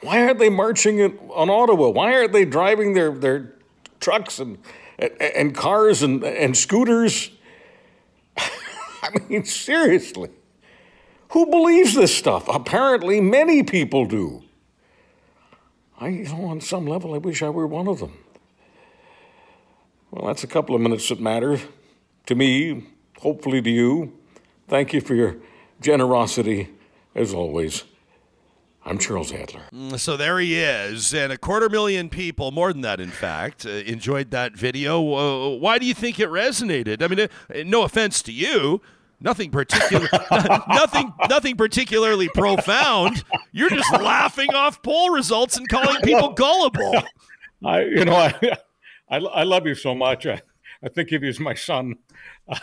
why aren't they marching in, on Ottawa? Why aren't they driving their, their trucks and, and, and cars and, and scooters? I mean, seriously. Who believes this stuff? Apparently, many people do. I, you know, on some level, I wish I were one of them. Well, that's a couple of minutes that matter to me, hopefully to you. Thank you for your generosity, as always. I'm Charles Adler. So there he is. And a quarter million people, more than that, in fact, uh, enjoyed that video. Uh, why do you think it resonated? I mean, uh, no offense to you. Nothing particular, nothing, nothing particularly profound. You're just laughing off poll results and calling people gullible. I, you know, I, I, I love you so much. I, I think of you as my son, uh,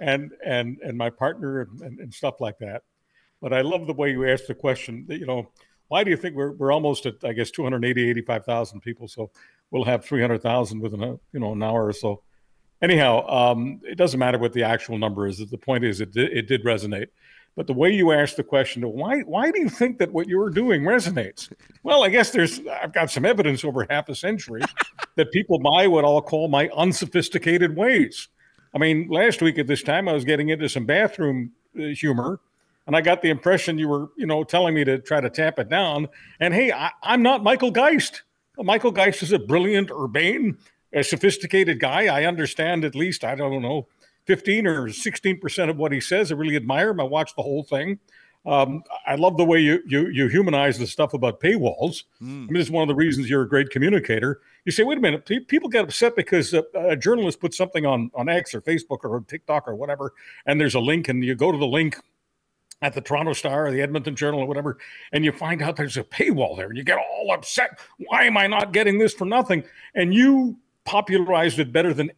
and and and my partner, and, and stuff like that. But I love the way you asked the question. That, you know, why do you think we're we're almost at, I guess, two hundred eighty, eighty-five thousand people? So we'll have three hundred thousand within a you know an hour or so. Anyhow, um, it doesn't matter what the actual number is. The point is it, it did resonate. But the way you asked the question, why why do you think that what you were doing resonates? Well, I guess there's I've got some evidence over half a century that people buy what I'll call my unsophisticated ways. I mean, last week at this time, I was getting into some bathroom uh, humor, and I got the impression you were, you know, telling me to try to tamp it down. And, hey, I, I'm not Michael Geist. Michael Geist is a brilliant, urbane, a sophisticated guy. I understand at least, I don't know, fifteen or sixteen percent of what he says. I really admire him. I watch the whole thing. Um, I love the way you, you you humanize the stuff about paywalls. Mm. I mean, it's one of the reasons you're a great communicator. You say, wait a minute, people get upset because a, a journalist puts something on, on X or Facebook or TikTok or whatever, and there's a link, and you go to the link at the Toronto Star or the Edmonton Journal or whatever, and you find out there's a paywall there, and you get all upset. Why am I not getting this for nothing? And you popularized it better than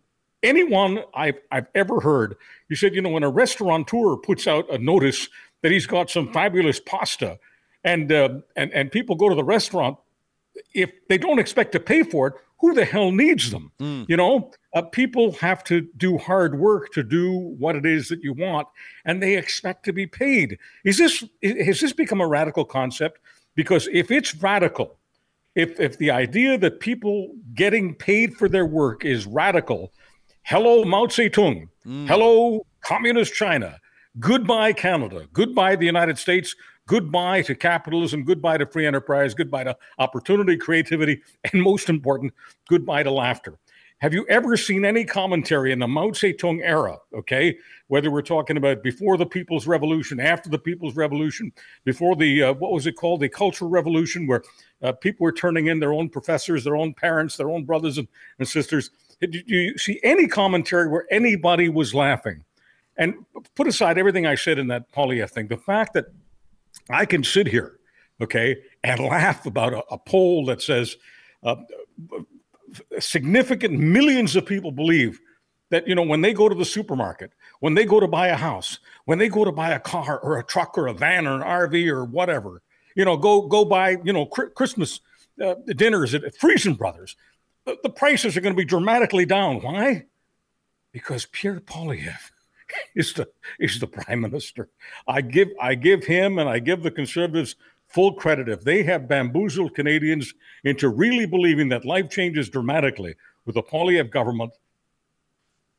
anyone I've, I've ever heard. You said, you know, when a restaurateur puts out a notice that he's got some fabulous pasta, and uh, and and people go to the restaurant if they don't expect to pay for it, who the hell needs them? Mm. You know, uh, people have to do hard work to do what it is that you want, and they expect to be paid. Is this is, has this become a radical concept? Because if it's radical, if if the idea that people getting paid for their work is radical, hello Mao Zedong, mm. hello Communist China, goodbye Canada, goodbye the United States, goodbye to capitalism, goodbye to free enterprise, goodbye to opportunity, creativity, and most important, goodbye to laughter. Have you ever seen any commentary in the Mao Zedong era, okay, whether we're talking about before the People's Revolution, after the People's Revolution, before the, uh, what was it called, the Cultural Revolution, where uh, people were turning in their own professors, their own parents, their own brothers and, and sisters. Do you see any commentary where anybody was laughing? And put aside everything I said in that Poilievre thing, the fact that I can sit here, okay, and laugh about a, a poll that says uh, significant millions of people believe that, you know, when they go to the supermarket, when they go to buy a house, when they go to buy a car or a truck or a van or an R V or whatever, you know, go go buy, you know, cr- Christmas uh, dinners at, at Friesen Brothers, the, the prices are going to be dramatically down. Why? Because Pierre Poilievre is the is the prime minister. I give I give him and I give the Conservatives full credit if they have bamboozled Canadians into really believing that life changes dramatically with the Poilievre government.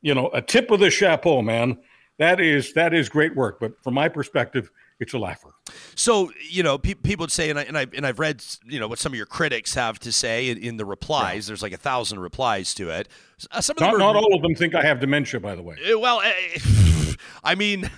You know, a tip of the chapeau, man. That is that is great work. But from my perspective, it's a laugher. So, you know, pe- people would say, and I and I and I've read, you know, what some of your critics have to say in, in the replies. Yeah. There's like a thousand replies to it. Uh, some of not, them are, not all of them think I have dementia, by the way. Well, I, I mean,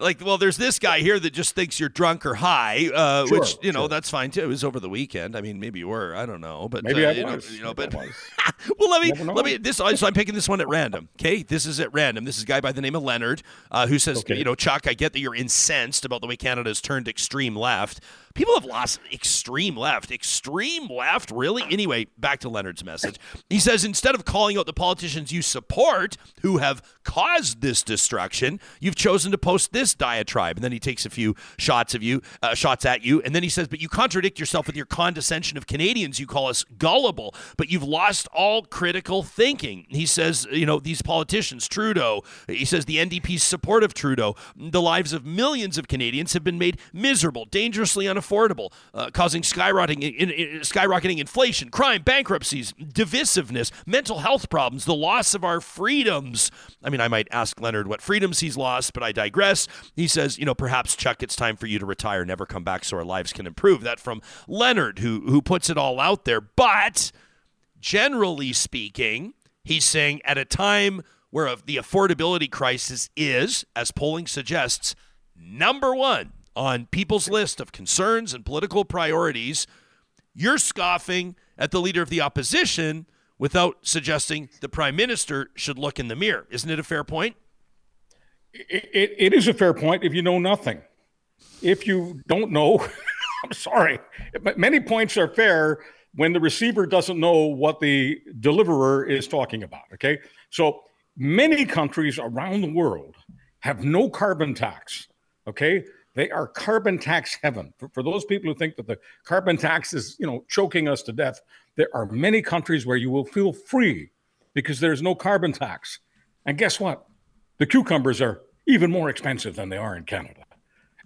like, well, there's this guy here that just thinks you're drunk or high, uh, sure, which you know sure. that's fine too. It was over the weekend. I mean, maybe you were. I don't know, but maybe uh, I you was. Know, you know, but well, let me let me this. So I'm picking this one at random. Okay, this is at random. This is a guy by the name of Leonard uh, who says, okay. you know, Chuck, I get that you're incensed about the way Canada's turned extreme left. People have lost extreme left. Extreme left, really? Anyway, back to Leonard's message. He says, instead of calling out the politicians you support who have caused this destruction, you've chosen to post this diatribe. And then he takes a few shots of you, uh, shots at you. And then he says, but you contradict yourself with your condescension of Canadians. You call us gullible, but you've lost all critical thinking. He says, you know, these politicians, Trudeau, he says the N D P's support of Trudeau, the lives of millions of Canadians have been made miserable, dangerously unaffordable. Affordable, uh, causing skyrocketing, in, in, skyrocketing inflation, crime, bankruptcies, divisiveness, mental health problems, the loss of our freedoms. I mean, I might ask Leonard what freedoms he's lost, but I digress. He says, you know, perhaps, Chuck, it's time for you to retire, never come back so our lives can improve. That from Leonard, who who puts it all out there. But generally speaking, he's saying at a time where the affordability crisis is, as polling suggests, number one on people's list of concerns and political priorities, you're scoffing at the leader of the opposition without suggesting the prime minister should look in the mirror. Isn't it a fair point? It, it, it is a fair point if you know nothing. If you don't know, I'm sorry. But many points are fair when the receiver doesn't know what the deliverer is talking about, okay? So many countries around the world have no carbon tax, okay? They are carbon tax heaven. For, for those people who think that the carbon tax is, you know, choking us to death, there are many countries where you will feel free because there's no carbon tax. And guess what? The cucumbers are even more expensive than they are in Canada.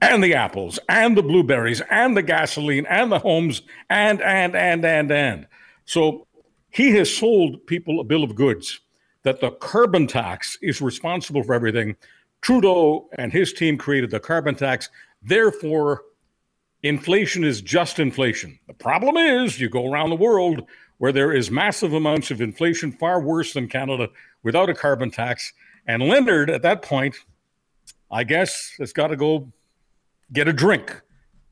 And the apples, and the blueberries, and the gasoline, and the homes, and, and, and, and, and. So he has sold people a bill of goods that the carbon tax is responsible for everything. Trudeau and his team created the carbon tax. Therefore, inflation is just inflation. The problem is you go around the world where there is massive amounts of inflation, far worse than Canada, without a carbon tax. And Leonard, at that point, I guess has got to go get a drink.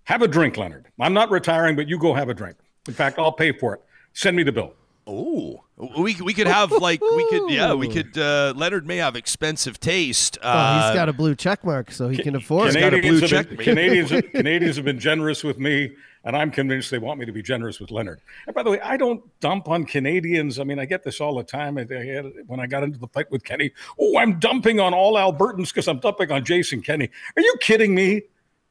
Have a drink, Leonard. I'm not retiring, but you go have a drink. In fact, I'll pay for it. Send me the bill. Oh, we we could have like we could yeah we could uh, Leonard may have expensive taste. Uh, well, he's got a blue check mark, so he can afford. Canadians, got a blue have, been, Canadians have, Canadians have been generous with me, and I'm convinced they want me to be generous with Leonard. And by the way, I don't dump on Canadians. I mean, I get this all the time. I, I, when I got into the fight with Kenny, oh, I'm dumping on all Albertans because I'm dumping on Jason Kenney. Are you kidding me?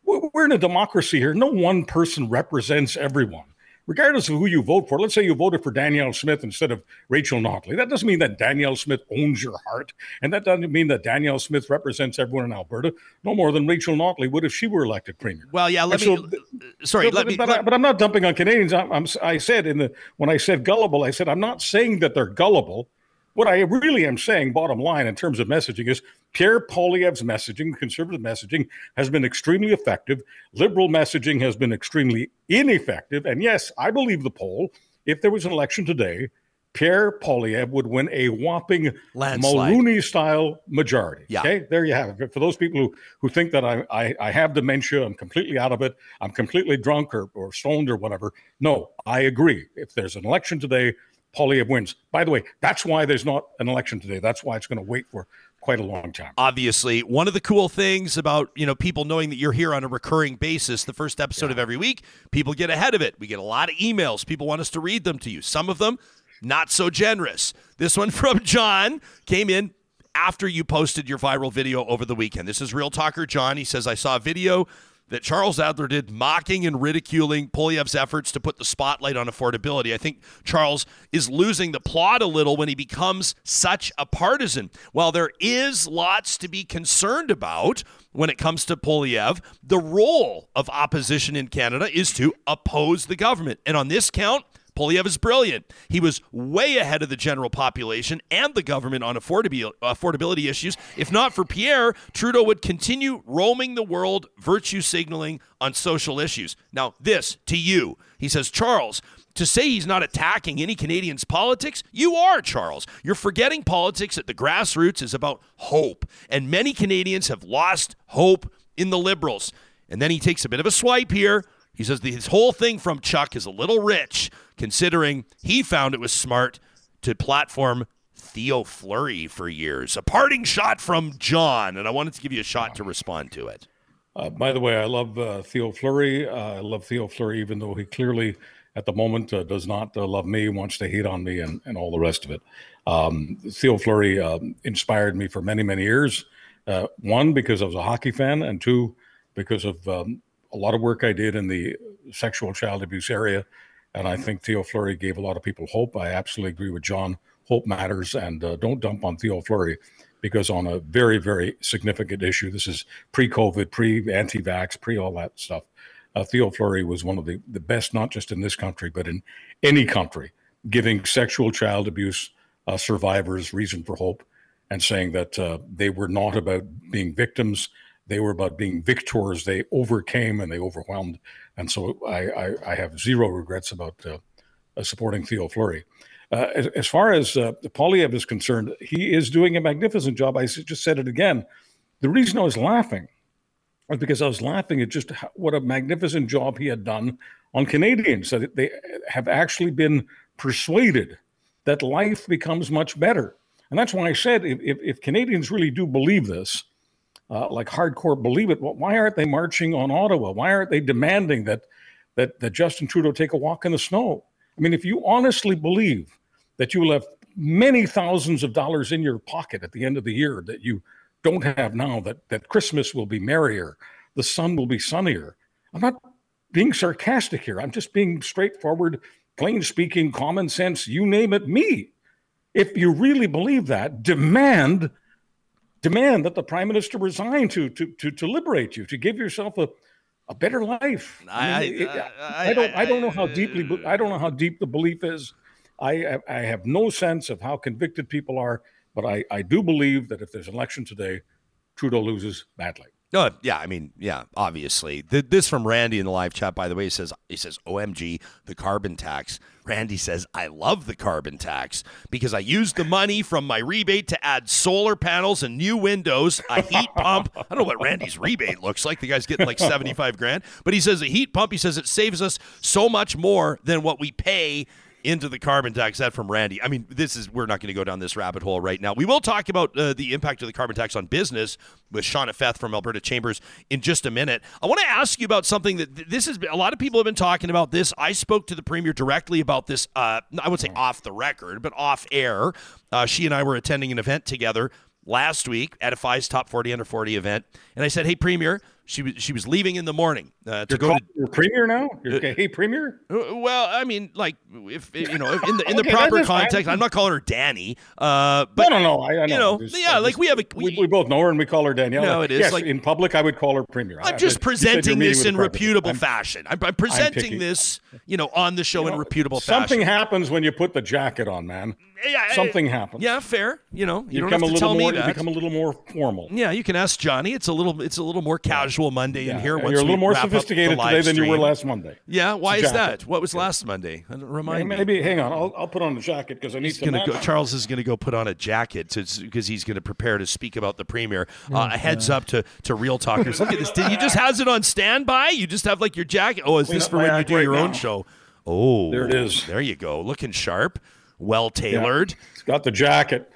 We're in a democracy here. No one person represents everyone. regardless of who you vote for, let's say you voted for Danielle Smith instead of Rachel Notley. That doesn't mean that Danielle Smith owns your heart. And that doesn't mean that Danielle Smith represents everyone in Alberta, no more than Rachel Notley would if she were elected premier. Well, yeah, let so, me, sorry. So, let but, me, but, let, I, but I'm not dumping on Canadians. I'm, I'm, I said in the, when I said gullible, I said, I'm not saying that they're gullible. What I really am saying, bottom line, in terms of messaging is Pierre Poilievre's messaging, conservative messaging, has been extremely effective. Liberal messaging has been extremely ineffective. And yes, I believe the poll, if there was an election today, Pierre Poilievre would win a whopping Mulrooney-style majority. Yeah. Okay, there you have it. For those people who, who think that I, I, I have dementia, I'm completely out of it, I'm completely drunk or, or stoned or whatever, no, I agree. If there's an election today, Poilievre wins. By the way, that's why there's not an election today. That's why it's going to wait for quite a long time. Obviously, one of the cool things about, you know, people knowing that you're here on a recurring basis, the first episode yeah. of every week, people get ahead of it. We get a lot of emails. People want us to read them to you. Some of them, not so generous. This one from John came in after you posted your viral video over the weekend. This is Real Talker John. He says, I saw a video that Charles Adler did mocking and ridiculing Poilievre's efforts to put the spotlight on affordability. I think Charles is losing the plot a little when he becomes such a partisan. While there is lots to be concerned about when it comes to Poilievre, the role of opposition in Canada is to oppose the government. And on this count, Poilievre is brilliant. He was way ahead of the general population and the government on affordab- affordability issues. If not for Pierre, Trudeau would continue roaming the world, virtue signaling on social issues. Now, this to you. He says, Charles, to say he's not attacking any Canadians' politics, you are, Charles. You're forgetting politics at the grassroots is about hope. And many Canadians have lost hope in the Liberals. And then he takes a bit of a swipe here. He says this whole thing from Chuck is a little rich, considering he found it was smart to platform Theo Fleury for years. A parting shot from John, and I wanted to give you a shot to respond to it. Uh, by the way, I love uh, Theo Fleury. Uh, I love Theo Fleury, even though he clearly, at the moment, uh, does not uh, love me, wants to hate on me, and, and all the rest of it. Um, Theo Fleury uh, inspired me for many, many years. Uh, one, because I was a hockey fan, and two, because of um, a lot of work I did in the sexual child abuse area. And I think Theo Fleury gave a lot of people hope. I absolutely agree with John. Hope matters. And uh, don't dump on Theo Fleury, because on a very, very significant issue, this is pre-COVID, pre-anti-vax, pre-all that stuff. Uh, Theo Fleury was one of the, the best, not just in this country, but in any country, giving sexual child abuse uh, survivors reason for hope and saying that uh, they were not about being victims. They were about being victors. They overcame and they overwhelmed. And so I, I, I have zero regrets about uh, supporting Theo Fleury. Uh, as, as far as uh, Poilievre is concerned, he is doing a magnificent job. I just said it again. The reason I was laughing was because I was laughing at just how, what a magnificent job he had done on Canadians, that they have actually been persuaded that life becomes much better. And that's why I said if, if, if Canadians really do believe this, Uh, like hardcore believe it, well, why aren't they marching on Ottawa? Why aren't they demanding that, that that Justin Trudeau take a walk in the snow? I mean, if you honestly believe that you will have many thousands of dollars in your pocket at the end of the year that you don't have now, that, that Christmas will be merrier, the sun will be sunnier. I'm not being sarcastic here. I'm just being straightforward, plain speaking, common sense, you name it, me. If you really believe that, demand Demand that the prime minister resign to to to, to liberate you, to give yourself a, a better life. I, mean, I, I, I don't I, I don't know how deeply I don't know how deep the belief is. I I have no sense of how convicted people are, but I, I do believe that if there's an election today, Trudeau loses badly. No, yeah, I mean, yeah, obviously. The, this from Randy in the live chat, by the way, he says, he says, O M G, the carbon tax. Randy says, I love the carbon tax because I used the money from my rebate to add solar panels and new windows, a heat pump. I don't know what Randy's rebate looks like. The guy's getting like seventy-five grand. But he says a heat pump, he says it saves us so much more than what we pay into the carbon tax. That from Randy. I mean, this is, we're not going to go down this rabbit hole right now. We will talk about uh, the impact of the carbon tax on business with Shauna Feth from Alberta Chambers in just a minute. I want to ask you about something that th- this is, a lot of people have been talking about this. I spoke to the premier directly about this, uh, I would say off the record, but off air. Uh, she and I were attending an event together last week at a F I's Top forty Under forty event. And I said, hey, premier, She was she was leaving in the morning uh, to You're go to your premier now. You're, uh, hey, premier. Well, I mean, like if you know, in the in okay, the proper context, I'm not calling her Danny. Uh, but no, no, no. I, I you know, know yeah, like we have a we, we both know her and we call her Danielle. No, it is yes, like in public. I would call her premier. I'm just I, presenting this in reputable I'm, fashion. I'm, I'm presenting I'm this, you know, on the show you know, in reputable something fashion. Something happens when you put the jacket on, man. Yeah, something happens. Yeah, fair. You know, you, you don't have to tell more, me that. You become a little more formal. Yeah, you can ask Johnny. It's a little, it's a little more casual Monday yeah. in here. Once you're a little more sophisticated today than you were last Monday. Yeah, why is that? What was last Monday? I don't remind maybe, me. Maybe hang on. I'll I'll put on the jacket because I need to. Go, Charles is going to go put on a jacket because he's going to prepare to speak about the premier. Uh, okay. A heads up to to Real Talkers. Look at this. Did you just has it on standby? You just have like your jacket. Oh, is Clean this for when you do right your now. Own show? Oh, there it is. There you go. Looking sharp. Well tailored. Yeah, it's got the jacket.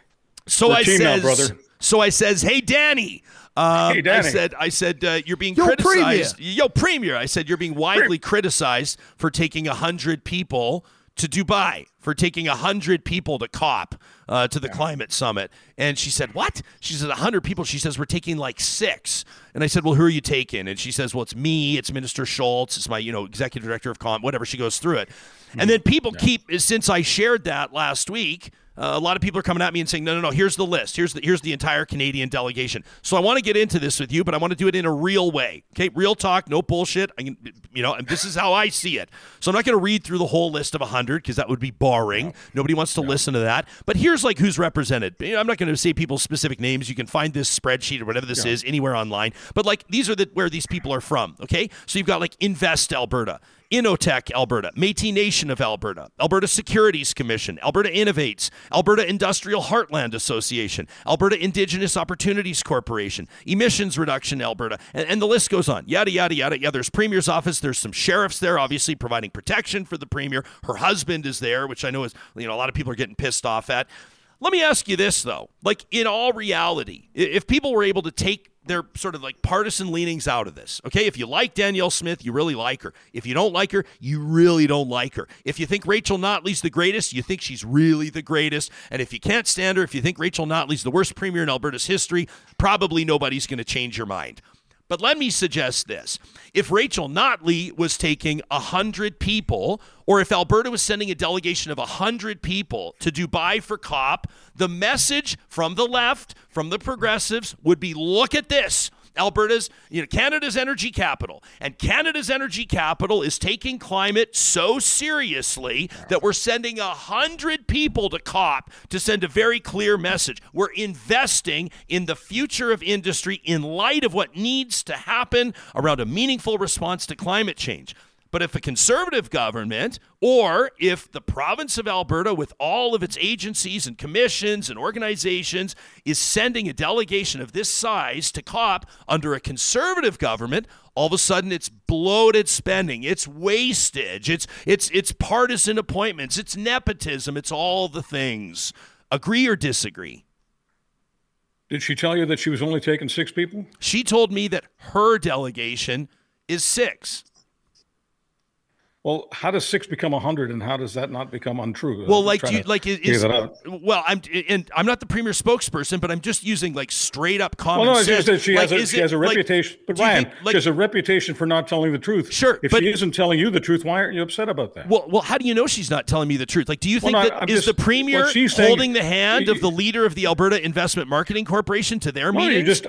So We're I says, now, so I says, hey Danny. Um, hey Danny. I said, I said uh, you're being Yo, criticized. Premier. Yo Premier. I said you're being widely Premier. criticized for taking a hundred people to Dubai, for taking a hundred people to COP uh, to the yeah. climate summit. And she said, what? She said a hundred people. She says we're taking like six. And I said, well, who are you taking? And she says, well, it's me, it's Minister Schultz, it's my, you know, executive director of COM, whatever. She goes through it. Mm-hmm. And then people yeah. keep, since I shared that last week, uh, a lot of people are coming at me and saying, no, no, no, here's the list. Here's the here's the entire Canadian delegation. So I want to get into this with you, but I want to do it in a real way. Okay, real talk, no bullshit. I can, you know, and this is how I see it. So I'm not going to read through the whole list of one hundred because that would be boring. Yeah. Nobody wants to yeah. listen to that. But here's like who's represented. I'm not going to say people's specific names. You can find this spreadsheet or whatever this yeah. is anywhere online. But like these are the where these people are from, okay? So you've got like Invest Alberta, Innotech Alberta, Métis Nation of Alberta, Alberta Securities Commission, Alberta Innovates, Alberta Industrial Heartland Association, Alberta Indigenous Opportunities Corporation, Emissions Reduction Alberta, and, and the list goes on. Yada, yada, yada. Yeah, there's Premier's office. There's some sheriffs there, obviously, providing protection for the Premier. Her husband is there, which I know is, you know, a lot of people are getting pissed off at. Let me ask you this, though. Like, in all reality, if people were able to take their sort of like partisan leanings out of this, okay? If you like Danielle Smith, you really like her. If you don't like her, you really don't like her. If you think Rachel Notley's the greatest, you think she's really the greatest. And if you can't stand her, if you think Rachel Notley's the worst premier in Alberta's history, probably nobody's going to change your mind. But let me suggest this. If Rachel Notley was taking one hundred people, or if Alberta was sending a delegation of one hundred people to Dubai for COP, the message from the left, from the progressives, would be, look at this. Alberta's, you know, Canada's energy capital. And Canada's energy capital is taking climate so seriously that we're sending one hundred people to COP to send a very clear message. We're investing in the future of industry in light of what needs to happen around a meaningful response to climate change. But if a conservative government, or if the province of Alberta with all of its agencies and commissions and organizations is sending a delegation of this size to COP under a conservative government, all of a sudden it's bloated spending, it's wastage, it's it's it's partisan appointments, it's nepotism, it's all the things. Agree or disagree? Did she tell you that she was only taking six people? She told me that her delegation is six. Well, how does six become one hundred, and how does that not become untrue? Well, I'm like, you, like it is. Well, I'm and I'm not the premier spokesperson, but I'm just using like straight up common well, no, sense. That she, like, has a, she has a reputation. Like, but Ryan, think, like, she has a reputation for not telling the truth. Sure, if but, she isn't telling you the truth, why aren't you upset about that? Well, well, how do you know she's not telling me the truth? Like, do you think well, no, that I'm is just, the premier holding saying, the hand she, of the leader of the Alberta Investment Marketing Corporation to their well, meetings? You just,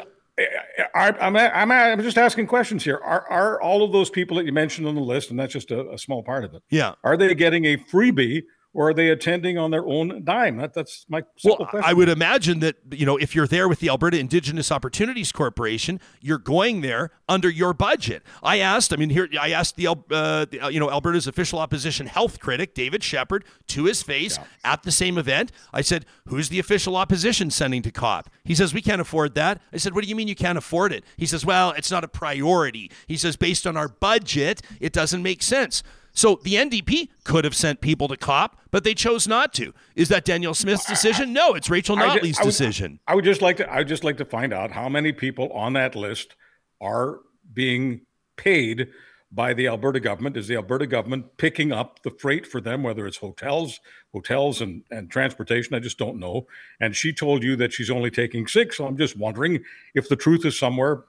I'm, I'm, I'm just asking questions here. Are are all of those people that you mentioned on the list, and that's just a, a small part of it, yeah, are they getting a freebie, or are they attending on their own dime? That, that's my simple well, question. I would imagine that, you know, if you're there with the Alberta Indigenous Opportunities Corporation, you're going there under your budget. I asked, I mean, here, I asked the, uh, the you know, Alberta's official opposition health critic, David Shepherd, to his face yeah. at the same event. I said, who's the official opposition sending to COP? He says, we can't afford that. I said, what do you mean you can't afford it? He says, well, it's not a priority. He says, based on our budget, it doesn't make sense. So the N D P could have sent people to COP, but they chose not to. Is that Danielle Smith's decision? No, it's Rachel Notley's I just, I would, decision. I would just like to. I would just like to find out how many people on that list are being paid by the Alberta government. Is the Alberta government picking up the freight for them, whether it's hotels, hotels and, and transportation? I just don't know. And she told you that she's only taking six. So I'm just wondering if the truth is somewhere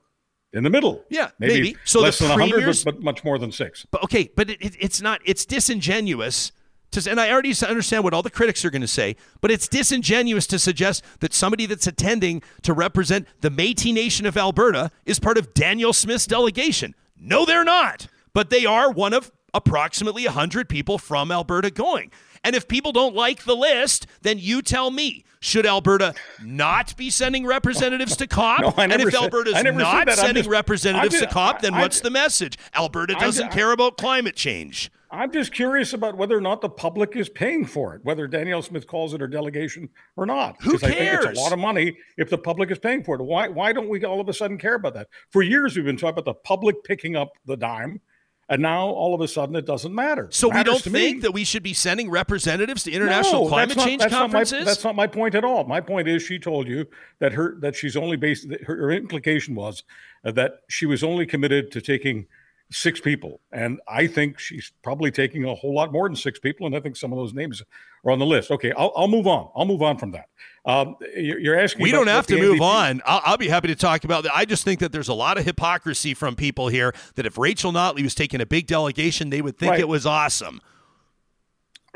in the middle. Yeah, maybe. maybe. So less the than premiers, one hundred, but, but much more than six. But okay, but it, it's not. It's disingenuous. To, and I already understand what all the critics are going to say, but it's disingenuous to suggest that somebody that's attending to represent the Métis Nation of Alberta is part of Danielle Smith's delegation. No, they're not. But they are one of approximately one hundred people from Alberta going. And if people don't like the list, then you tell me. Should Alberta not be sending representatives to COP? No, and if said, Alberta's not sending just, representatives just, to COP, then I, what's I, the message? Alberta doesn't I, I, care about climate change. I'm just curious about whether or not the public is paying for it, whether Danielle Smith calls it her delegation or not. Who cares? I think it's a lot of money if the public is paying for it. Why, why don't we all of a sudden care about that? For years, we've been talking about the public picking up the dime, and now all of a sudden it doesn't matter. So we don't think that we should be sending representatives to international no, climate not, change that's conferences? Not my, that's not my point at all. My point is she told you that her that she's only based, her, her implication was that she was only committed to taking six people. And I think she's probably taking a whole lot more than six people. And I think some of those names are on the list. Okay, I'll, I'll move on. I'll move on from that. Um, you're asking. We don't have to move on. I'll, I'll be happy to talk about that. I just think that there's a lot of hypocrisy from people here that if Rachel Notley was taking a big delegation, they would think right. It was awesome.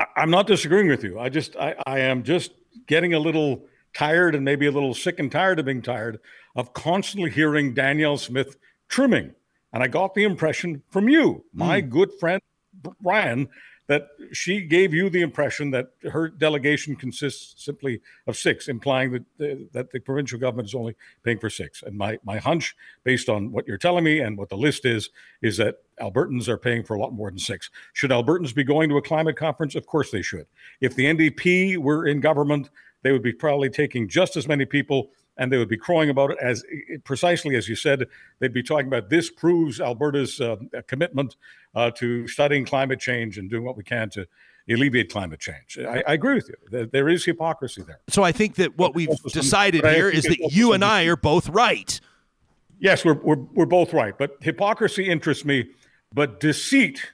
I, I'm not disagreeing with you. I just, I, I am just getting a little tired and maybe a little sick and tired of being tired of constantly hearing Danielle Smith trimming. And I got the impression from you, my mm. good friend, Ryan, that she gave you the impression that her delegation consists simply of six, implying that the, that the provincial government is only paying for six. And my, my hunch, based on what you're telling me and what the list is, is that Albertans are paying for a lot more than six. Should Albertans be going to a climate conference? Of course they should. If the N D P were in government, they would be probably taking just as many people, and they would be crowing about it as precisely as you said. They'd be talking about this proves Alberta's uh, commitment uh, to studying climate change and doing what we can to alleviate climate change. I, I agree with you. There, there is hypocrisy there. So I think that what we've decided here is that you and I are both right. Yes, we're, we're we're both right. But hypocrisy interests me, but deceit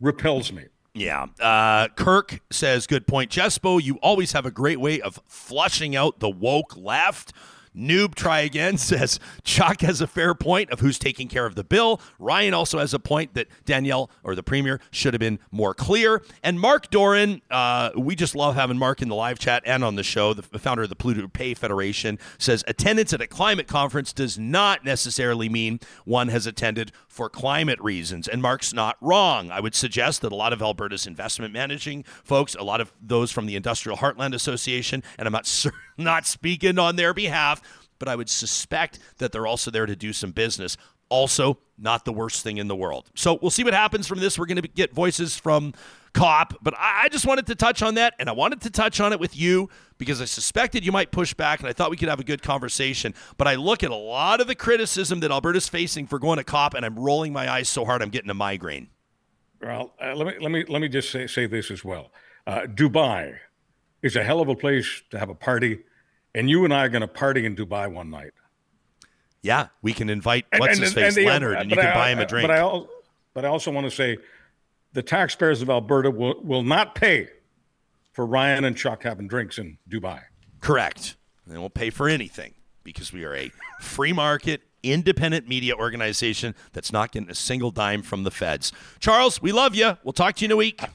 repels me. Yeah. Uh, Kirk says, good point, Jespo. You always have a great way of flushing out the woke left. Noob Try Again says, Chuck has a fair point of who's taking care of the bill. Ryan also has a point that Danielle, or the Premier, should have been more clear. And Mark Doran, uh, we just love having Mark in the live chat and on the show, the founder of the Pluto Pay Federation, says attendance at a climate conference does not necessarily mean one has attended for climate reasons. And Mark's not wrong. I would suggest that a lot of Alberta's investment managing folks, a lot of those from the Industrial Heartland Association, and I'm not, not speaking on their behalf, but I would suspect that they're also there to do some business. Also, not the worst thing in the world. So we'll see what happens from this. We're going to get voices from COP, but I just wanted to touch on that, and I wanted to touch on it with you because I suspected you might push back, and I thought we could have a good conversation. But I look at a lot of the criticism that Alberta's facing for going to COP, and I'm rolling my eyes so hard I'm getting a migraine. Well, uh, let me let me let me just say, say this as well. Uh, Dubai is a hell of a place to have a party. And you and I are going to party in Dubai one night. Yeah, we can invite what's-his-face Leonard, and you can I, buy him a drink. But I, but I also want to say the taxpayers of Alberta will, will not pay for Ryan and Chuck having drinks in Dubai. Correct. They won't pay for anything because we are a free market, independent media organization that's not getting a single dime from the feds. Charles, we love you. We'll talk to you in a week. I,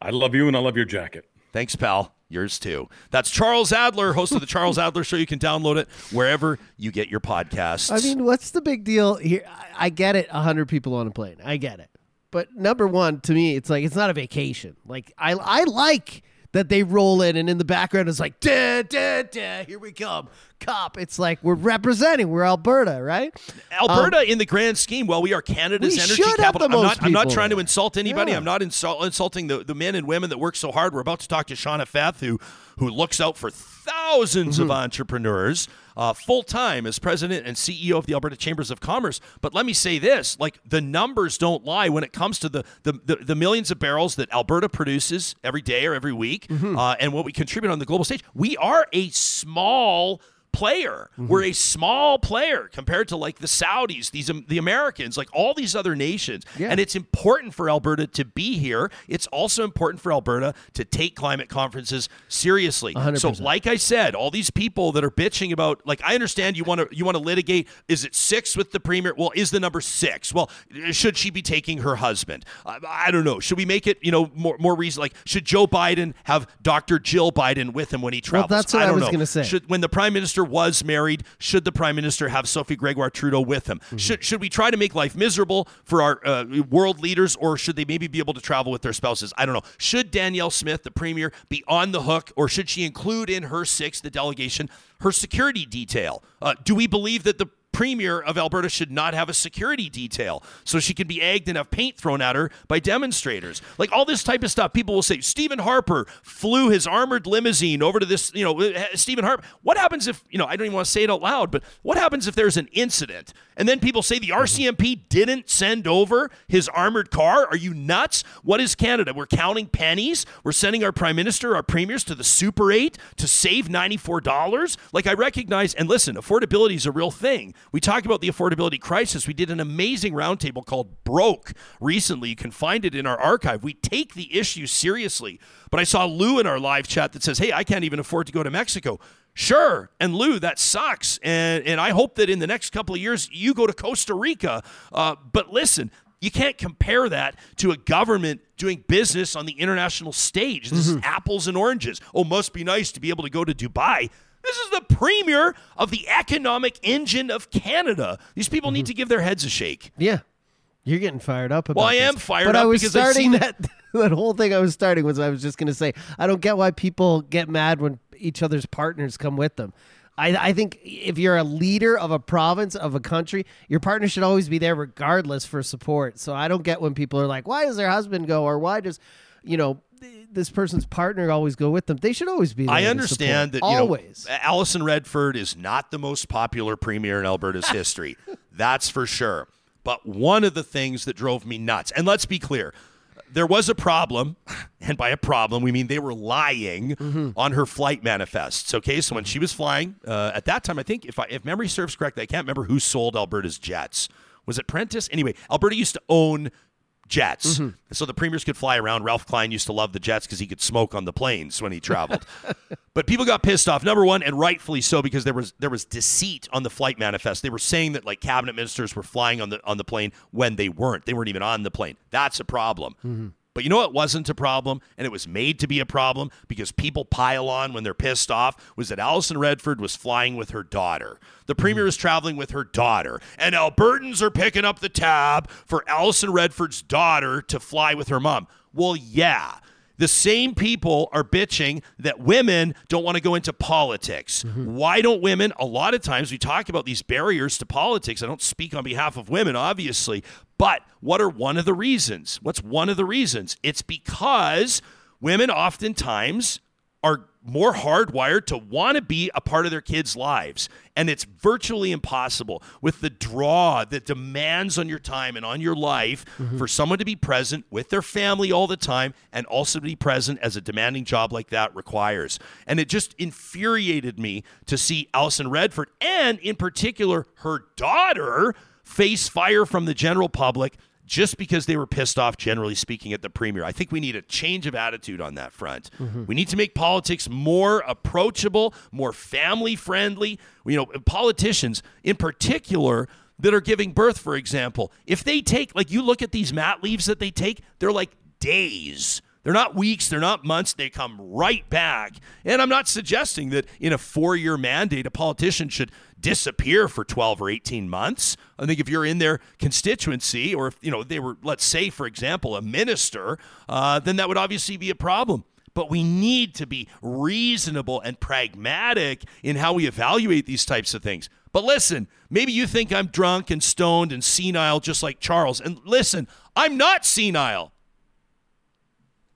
I love you, and I love your jacket. Thanks, pal. Yours too. That's Charles Adler, host of the Charles Adler Show. You can download it wherever you get your podcasts. I mean, what's the big deal here? I, I get it. A hundred people on a plane. I get it. But number one, to me, it's like, it's not a vacation. Like I, I like that they roll in and in the background it's like, da, da, da, here we come. COP. It's like, we're representing. We're Alberta, right? Alberta um, in the grand scheme. Well, we are Canada's we energy capital. I'm not, I'm not trying to insult anybody. Yeah. I'm not insult, insulting the, the men and women that work so hard. We're about to talk to Shauna Feth, who, who looks out for thousands mm-hmm. of entrepreneurs uh, full-time as president and C E O of the Alberta Chambers of Commerce. But let me say this, like the numbers don't lie when it comes to the the, the, the millions of barrels that Alberta produces every day or every week mm-hmm. uh, and what we contribute on the global stage. We are a small player. Mm-hmm. We're a small player compared to like the Saudis, these um, the Americans, like all these other nations. Yeah. And it's important for Alberta to be here. It's also important for Alberta to take climate conferences seriously. one hundred percent. So like I said, all these people that are bitching about, like, I understand you want to you want to litigate. Is it six with the premier? Well, is the number six? Well, should she be taking her husband? I, I don't know. Should we make it, you know, more more reason? Like, should Joe Biden have Doctor Jill Biden with him when he travels? Well, that's what I, don't I was going to say. Should, when the prime minister was married, should the prime minister have Sophie Gregoire Trudeau with him? Mm-hmm. Should should we try to make life miserable for our uh, world leaders, or should they maybe be able to travel with their spouses? I don't know. Should Danielle Smith, the premier, be on the hook, or should she include in her six, the delegation, her security detail? Uh, do we believe that the premier of Alberta should not have a security detail so she can be egged and have paint thrown at her by demonstrators? Like, all this type of stuff. People will say Stephen Harper flew his armored limousine over to this, you know, Stephen Harper. What happens if, you know, I don't even want to say it out loud, but what happens if there's an incident and then people say the R C M P didn't send over his armored car? Are you nuts? What is Canada? We're counting pennies. We're sending our prime minister, our premiers to the Super eight to save ninety-four dollars. Like, I recognize, and listen, affordability is a real thing. We talked about the affordability crisis. We did an amazing roundtable called Broke recently. You can find it in our archive. We take the issue seriously. But I saw Lou in our live chat that says, hey, I can't even afford to go to Mexico. Sure. And Lou, that sucks. And and I hope that in the next couple of years, you go to Costa Rica. Uh, but listen, you can't compare that to a government doing business on the international stage. This mm-hmm. is apples and oranges. Oh, must be nice to be able to go to Dubai. This is the premier of the economic engine of Canada. These people mm-hmm. need to give their heads a shake. Yeah. You're getting fired up about Well, I am this. fired but up I was because I starting that that whole thing I was starting was I was just going to say, I don't get why people get mad when each other's partners come with them. I, I think if you're a leader of a province, of a country, your partner should always be there regardless for support. So I don't get when people are like, why does their husband go? Or why does, you know, this person's partner always go with them? They should always be there. I understand that, you know, always. Alison Redford is not the most popular premier in Alberta's history. That's for sure. But one of the things that drove me nuts, and let's be clear, there was a problem, and by a problem, we mean they were lying mm-hmm. on her flight manifests, okay? So when she was flying, uh, at that time, I think, if, I, if memory serves correctly, I can't remember who sold Alberta's jets. Was it Prentice? Anyway, Alberta used to own jets. Mm-hmm. So the premiers could fly around. Ralph Klein used to love the jets because he could smoke on the planes when he traveled. But people got pissed off, number one, and rightfully so, because there was there was deceit on the flight manifest. They were saying that, like, cabinet ministers were flying on the on the plane when they weren't. They weren't even on the plane. That's a problem. Mm-hmm. But you know what wasn't a problem, and it was made to be a problem because people pile on when they're pissed off, was that Alison Redford was flying with her daughter. The premier is traveling with her daughter, and Albertans are picking up the tab for Alison Redford's daughter to fly with her mom. Well, yeah. The same people are bitching that women don't want to go into politics. Mm-hmm. Why don't women? A lot of times we talk about these barriers to politics. I don't speak on behalf of women, obviously. But what are one of the reasons? What's one of the reasons? It's because women oftentimes are more hardwired to want to be a part of their kids' lives. And it's virtually impossible with the draw that demands on your time and on your life mm-hmm. for someone to be present with their family all the time and also be present as a demanding job like that requires. And it just infuriated me to see Alison Redford and in particular her daughter face fire from the general public just because they were pissed off, generally speaking, at the premier. I think we need a change of attitude on that front. Mm-hmm. We need to make politics more approachable, more family-friendly. You know, politicians in particular that are giving birth, for example, if they take, like, you look at these mat leaves that they take, they're like days. They're not weeks, they're not months, they come right back. And I'm not suggesting that in a four-year mandate, a politician should disappear for twelve or eighteen months. I think if you're in their constituency, or if, you know, they were, let's say, for example, a minister, uh, then that would obviously be a problem. But we need to be reasonable and pragmatic in how we evaluate these types of things. But listen, maybe you think I'm drunk and stoned and senile just like Charles. And listen, I'm not senile.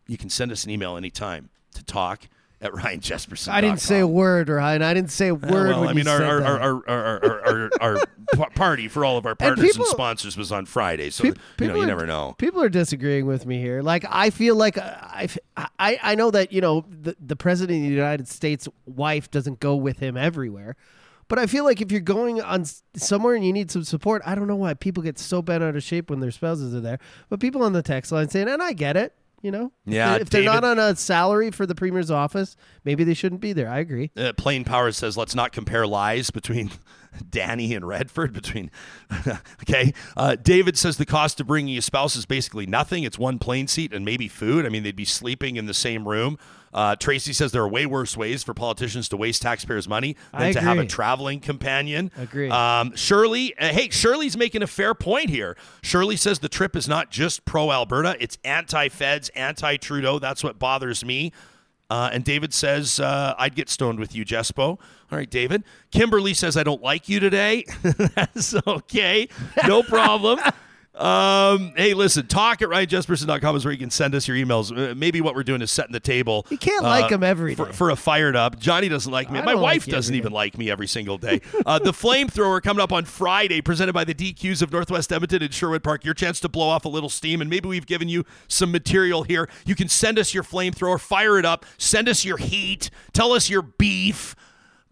You can send us an email anytime to talk at ryan jesperson dot com. I didn't say a word, Ryan. I didn't say a word. Uh, well, when I mean, you our, said our, that. our our our our our, our party for all of our partners and, people, and sponsors was on Friday, so pe- you know you are, never know. People are disagreeing with me here. Like, I feel like I I I know that, you know, the the president of the United States' wife doesn't go with him everywhere. But I feel like if you're going on somewhere and you need some support, I don't know why people get so bent out of shape when their spouses are there. But people on the text line saying, and I get it, you know? Yeah. If, they, if David, they're not on a salary for the Premier's office, maybe they shouldn't be there. I agree. Uh, Plain Power says, let's not compare lies between Danny and Redford. Between okay. Uh, David says the cost of bringing a spouse is basically nothing. It's one plane seat and maybe food. I mean, they'd be sleeping in the same room. Uh, Tracy says there are way worse ways for politicians to waste taxpayers' money than I to agree. have a traveling companion. Agree. Um, Shirley, uh, hey, Shirley's making a fair point here. Shirley says the trip is not just pro-Alberta. It's anti-feds, anti-Trudeau. That's what bothers me. Uh, and David says, uh, I'd get stoned with you, Jespo. All right, David. Kimberly says, I don't like you today. That's okay. No problem. Um, hey, listen, talk at ryan jesperson dot com is where you can send us your emails. Uh, maybe what we're doing is setting the table. You can't uh, like them every day. For, for a fired up. Johnny doesn't like me. I My wife like doesn't even day. like me every single day. uh, the Flamethrower coming up on Friday, presented by the D Qs of Northwest Edmonton and Sherwood Park. Your chance to blow off a little steam, and maybe we've given you some material here. You can send us your flamethrower, fire it up, send us your heat, tell us your beef,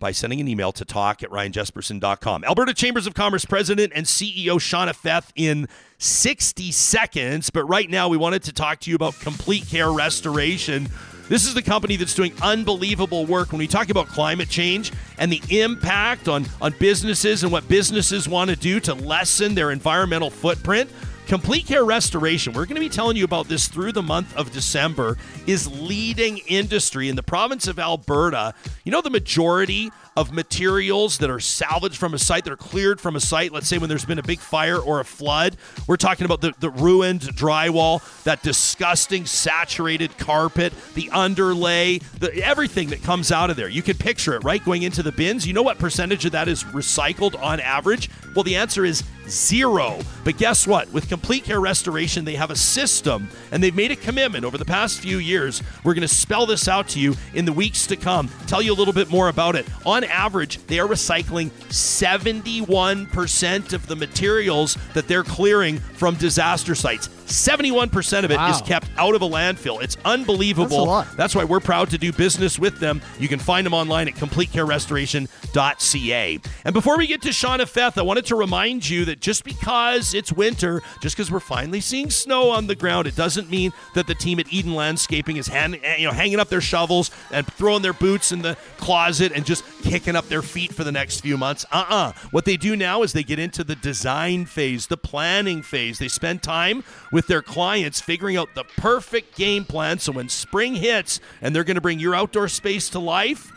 by sending an email to talk at ryan jesperson dot com. Alberta Chambers of Commerce President and C E O Shauna Feth in sixty seconds. But right now, we wanted to talk to you about Complete Care Restoration. This is the company that's doing unbelievable work when we talk about climate change and the impact on, on businesses and what businesses want to do to lessen their environmental footprint. Complete Care Restoration, we're going to be telling you about this through the month of December, is leading industry in the province of Alberta. You know, the majority of materials that are salvaged from a site, that are cleared from a site, let's say when there's been a big fire or a flood, we're talking about the, the ruined drywall, that disgusting saturated carpet, the underlay, the, everything that comes out of there. You can picture it, right, going into the bins. You know what percentage of that is recycled on average? Well, the answer is zero. But guess what? With Complete Care Restoration, they have a system, and they've made a commitment over the past few years. We're going to spell this out to you in the weeks to come, tell you a little bit more about it. On average, they are recycling seventy-one percent of the materials that they're clearing from disaster sites. seventy-one percent of it wow. is kept out of a landfill. It's unbelievable. That's a lot. That's why we're proud to do business with them. You can find them online at complete care restoration dot c a. And before we get to Shauna Feth, I wanted to remind you that just because it's winter, just because we're finally seeing snow on the ground, it doesn't mean that the team at Eden Landscaping is hand, you know, hanging up their shovels and throwing their boots in the closet and just kicking up their feet for the next few months. Uh-uh. What they do now is they get into the design phase, the planning phase. They spend time with their clients figuring out the perfect game plan, so when spring hits and they're going to bring your outdoor space to life,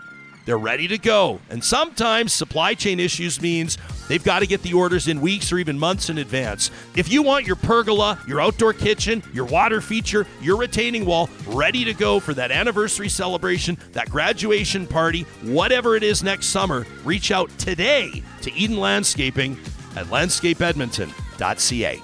they're ready to go. And sometimes supply chain issues means they've got to get the orders in weeks or even months in advance. If you want your pergola, your outdoor kitchen, your water feature, your retaining wall ready to go for that anniversary celebration, that graduation party, whatever it is next summer, reach out today to Eden Landscaping at landscape edmonton dot c a.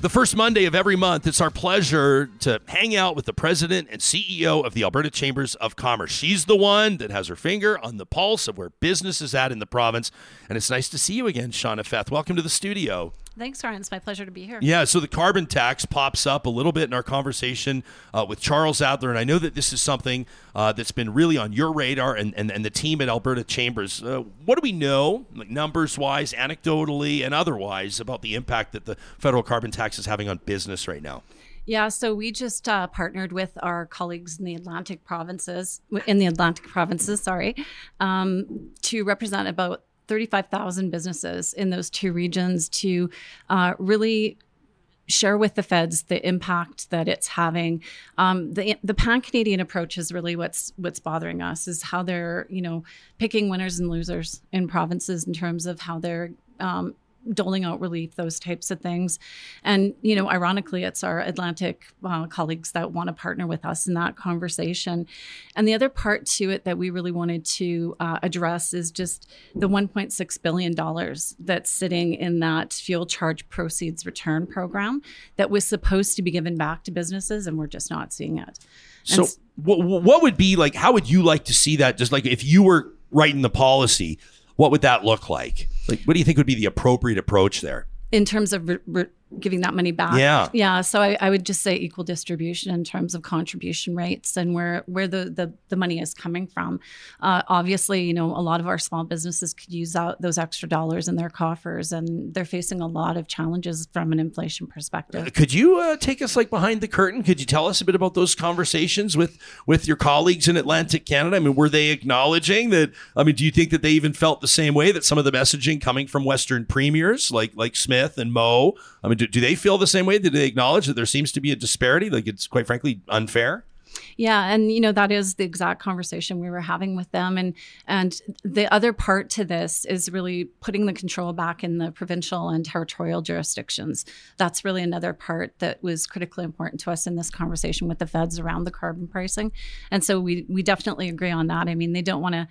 The first Monday of every month, it's our pleasure to hang out with the president and C E O of the Alberta Chambers of Commerce. She's the one that has her finger on the pulse of where business is at in the province. And it's nice to see you again, Shauna Feth. Welcome to the studio. Thanks, Ryan. It's my pleasure to be here. Yeah, so the carbon tax pops up a little bit in our conversation uh, with Charles Adler. And I know that this is something uh, that's been really on your radar and, and, and the team at Alberta Chambers. Uh, what do we know, like numbers-wise, anecdotally, and otherwise, about the impact that the federal carbon tax is having on business right now? Yeah, so we just uh, partnered with our colleagues in the Atlantic provinces, in the Atlantic provinces, sorry, um, to represent about thirty-five thousand businesses in those two regions to uh, really share with the feds the impact that it's having. Um, the the pan-Canadian approach is really what's what's bothering us, is how they're, you know, picking winners and losers in provinces in terms of how they're um, doling out relief, those types of things. And, you know, ironically, it's our Atlantic uh, colleagues that want to partner with us in that conversation. And the other part to it that we really wanted to uh, address is just the one point six billion dollars that's sitting in that fuel charge proceeds return program that was supposed to be given back to businesses, and we're just not seeing it. And so what, what would be like, how would you like to see that? Just like if you were writing the policy, what would that look like? Like, what do you think would be the appropriate approach there? In terms of re- re- giving that money back. Yeah. Yeah. So I, I would just say equal distribution in terms of contribution rates and where, where the, the, the money is coming from. Uh, obviously, you know, a lot of our small businesses could use out those extra dollars in their coffers, and they're facing a lot of challenges from an inflation perspective. Could you uh, take us like behind the curtain? Could you tell us a bit about those conversations with, with your colleagues in Atlantic Canada? I mean, were they acknowledging that? I mean, do you think that they even felt the same way that some of the messaging coming from Western premiers like, like Smith and Moe, I mean, Do, do they feel the same way? Do they acknowledge that there seems to be a disparity? Like, it's quite frankly unfair? Yeah. And, you know, that is the exact conversation we were having with them. And and the other part to this is really putting the control back in the provincial and territorial jurisdictions. That's really another part that was critically important to us in this conversation with the feds around the carbon pricing. And so we, we definitely agree on that. I mean, they don't want to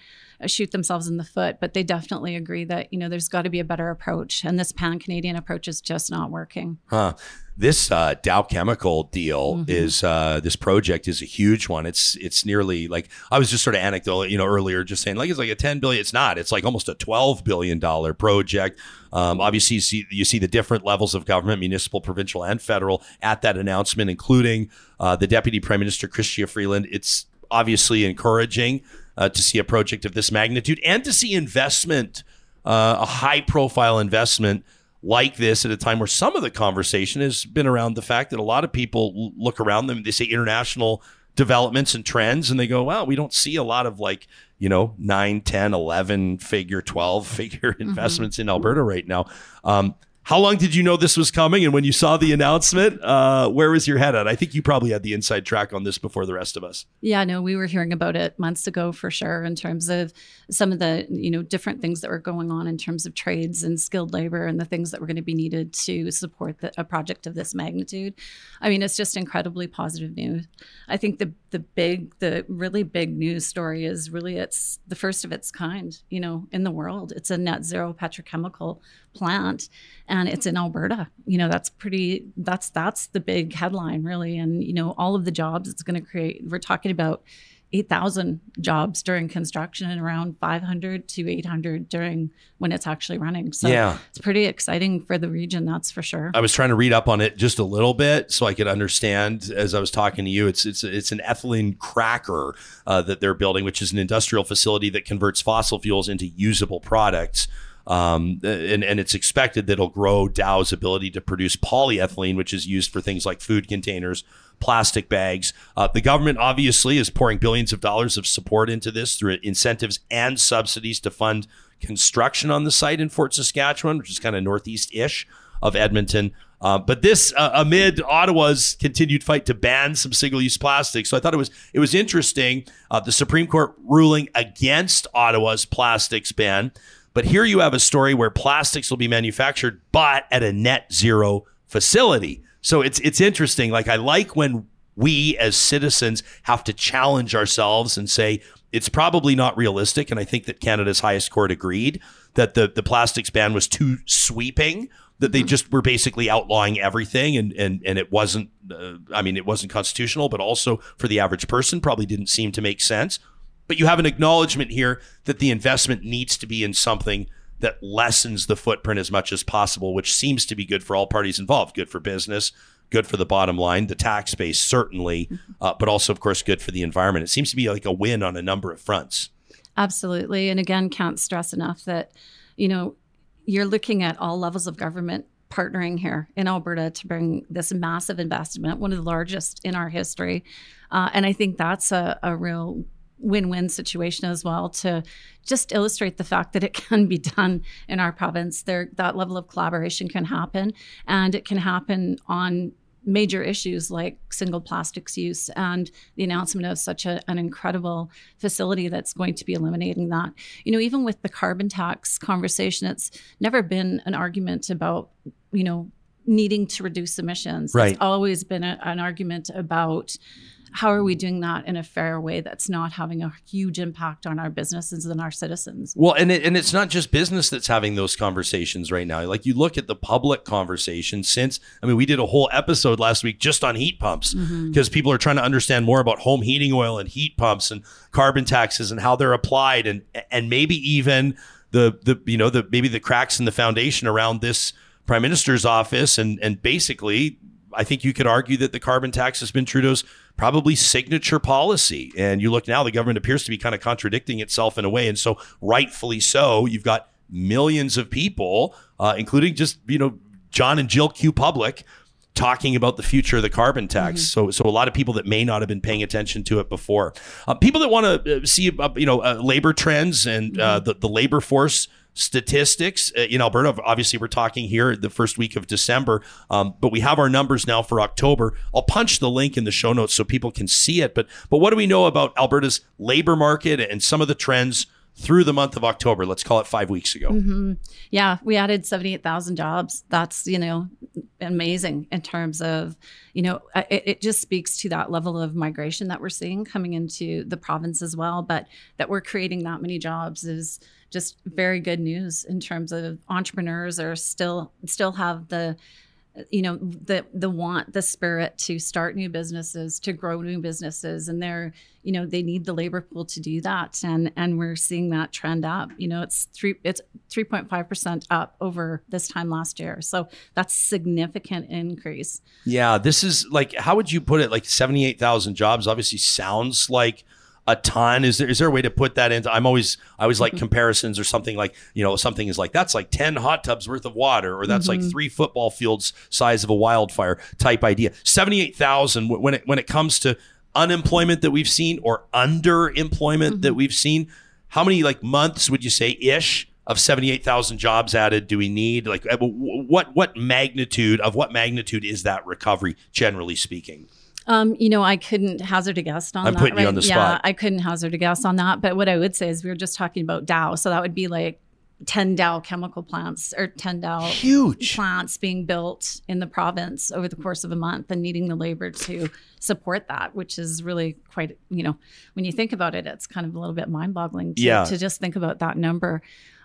shoot themselves in the foot, but they definitely agree that, you know, there's got to be a better approach. And this pan-Canadian approach is just not working. Huh. This uh, Dow Chemical deal mm-hmm. is uh, this project is a huge one. It's it's nearly like I was just sort of anecdotal, you know, earlier, just saying like it's like a ten billion. It's not. It's like almost a twelve billion dollars project. Um, obviously, you see, you see the different levels of government, municipal, provincial and federal at that announcement, including uh, the Deputy Prime Minister, Chrystia Freeland. It's obviously encouraging uh, to see a project of this magnitude and to see investment, uh, a high profile investment like this at a time where some of the conversation has been around the fact that a lot of people look around them, they say international developments and trends, and they go, wow, we don't see a lot of like, you know, nine, ten, eleven figure, twelve figure investments mm-hmm. in Alberta right now. Um, how long did you know this was coming? And when you saw the announcement, uh, where was your head at? I think you probably had the inside track on this before the rest of us. Yeah, no, we were hearing about it months ago for sure in terms of some of the, you know, different things that were going on in terms of trades and skilled labor and the things that were going to be needed to support the, a project of this magnitude. I mean, it's just incredibly positive news. I think the the big, the really big news story is really it's the first of its kind, you know, in the world. It's a net zero petrochemical plant. And And it's in Alberta. You know, that's pretty, that's, that's the big headline really. And, you know, all of the jobs it's going to create, we're talking about eight thousand jobs during construction and around five hundred to eight hundred during when it's actually running. So yeah. It's pretty exciting for the region, that's for sure. I was trying to read up on it just a little bit so I could understand as I was talking to you. It's it's it's an ethylene cracker uh, that they're building, which is an industrial facility that converts fossil fuels into usable products. Um, and, and it's expected that it'll grow Dow's ability to produce polyethylene, which is used for things like food containers, plastic bags. Uh, the government obviously is pouring billions of dollars of support into this through incentives and subsidies to fund construction on the site in Fort Saskatchewan, which is kind of northeast-ish of Edmonton. Uh, but this uh, amid Ottawa's continued fight to ban some single-use plastics. So I thought it was it was interesting, uh, the Supreme Court ruling against Ottawa's plastics ban. But here you have a story where plastics will be manufactured, but at a net zero facility. So it's it's interesting. Like, I like when we as citizens have to challenge ourselves and say it's probably not realistic. And I think that Canada's highest court agreed that the, the plastics ban was too sweeping, that they just were basically outlawing everything. And and, and it wasn't, uh, I mean, it wasn't constitutional, but also for the average person probably didn't seem to make sense. But you have an acknowledgement here that the investment needs to be in something that lessens the footprint as much as possible, which seems to be good for all parties involved. Good for business, good for the bottom line, the tax base, certainly, uh, but also, of course, good for the environment. It seems to be like a win on a number of fronts. Absolutely. And again, can't stress enough that, you know, you're looking at all levels of government partnering here in Alberta to bring this massive investment, one of the largest in our history. Uh, and I think that's a, a real win-win situation as well to just illustrate the fact that it can be done in our province. There, that level of collaboration can happen, and it can happen on major issues like single plastics use and the announcement of such a, an incredible facility that's going to be eliminating that. You know, even with the carbon tax conversation, it's never been an argument about, you know, needing to reduce emissions. Right. It's always been a, an argument about how are we doing that in a fair way that's not having a huge impact on our businesses and our citizens? Well, and it, and it's not just business that's having those conversations right now. Like, you look at the public conversation since, I mean, we did a whole episode last week just on heat pumps because mm-hmm. people are trying to understand more about home heating oil and heat pumps and carbon taxes and how they're applied, and and maybe even the the you know the maybe the cracks in the foundation around this Prime Minister's office. And, and basically, I think you could argue that the carbon tax has been Trudeau's probably signature policy. And you look now, the government appears to be kind of contradicting itself in a way. And so rightfully so, you've got millions of people, uh, including just, you know, John and Jill Q Public, talking about the future of the carbon tax. Mm-hmm. So so a lot of people that may not have been paying attention to it before. Uh, people that want to see, uh, you know, uh, labor trends and mm-hmm. uh, the, the labor force statistics uh, in Alberta. Obviously, we're talking here the first week of December, um, but we have our numbers now for October. I'll punch the link in the show notes so people can see it. But but what do we know about Alberta's labor market and some of the trends through the month of October? Let's call it five weeks ago. Mm-hmm. Yeah, we added seventy-eight thousand jobs. That's, you know, amazing in terms of, you know, it, it just speaks to that level of migration that we're seeing coming into the province as well. But that we're creating that many jobs is just very good news in terms of entrepreneurs are still still have the, you know, the the want, the spirit to start new businesses, to grow new businesses. And they're, you know, they need the labor pool to do that. And and we're seeing that trend up. You know, it's three it's three point five percent up over this time last year. So that's significant increase. Yeah, this is like, how would you put it? Like seventy-eight thousand jobs obviously sounds like a ton. Is there is there a way to put that in? I'm always, I always like mm-hmm. comparisons or something like, you know, something is like, that's like ten hot tubs worth of water, or that's mm-hmm. like three football fields size of a wildfire type idea. seventy-eight thousand when it, when it comes to unemployment that we've seen, or underemployment mm-hmm. that we've seen, how many like months would you say ish of seventy-eight thousand jobs added do we need? Like what, what magnitude of what magnitude is that recovery, generally speaking? Um, you know, I couldn't hazard a guess on I'm that. I'm putting right? you on the spot. Yeah, I couldn't hazard a guess on that. But what I would say is we were just talking about Dow. So that would be like ten Dow chemical plants or ten Dow Huge. plants being built in the province over the course of a month and needing the labor to support that, which is really quite, you know, when you think about it, it's kind of a little bit mind boggling to, yeah. to just think about that number.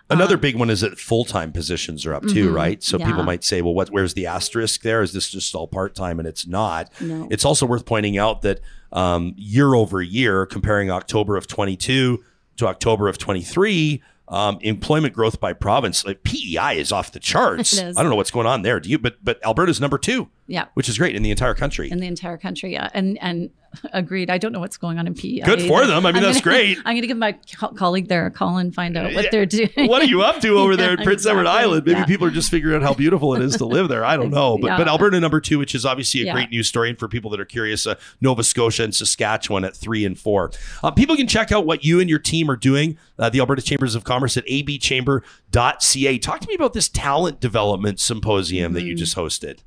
Another big one is that full-time positions are up too, mm-hmm. right? So yeah. people might say, well, what? Where's the asterisk there? Is this just all part-time? And it's not. No. It's also worth pointing out that um, year over year, comparing October of twenty-two to October of twenty-three, um, employment growth by province, like P E I is off the charts. I don't know what's going on there. Do you? But but Alberta's number two. Yeah, which is great in the entire country. In the entire country, yeah, and and agreed. I don't know what's going on in P E I. Good for them. I mean, I'm that's gonna, great. I'm going to give my co- colleague there a call and find out what yeah. they're doing. What are you up to over yeah, there in Prince exactly. Edward Island? Maybe yeah. people are just figuring out how beautiful it is to live there. I don't know, but yeah. but Alberta number two, which is obviously a yeah. great news story. And for people that are curious, uh, Nova Scotia and Saskatchewan at three and four. Uh, people can check out what you and your team are doing. Uh, the Alberta Chambers of Commerce at a b chamber dot c a. Talk to me about this talent development symposium mm-hmm. that you just hosted.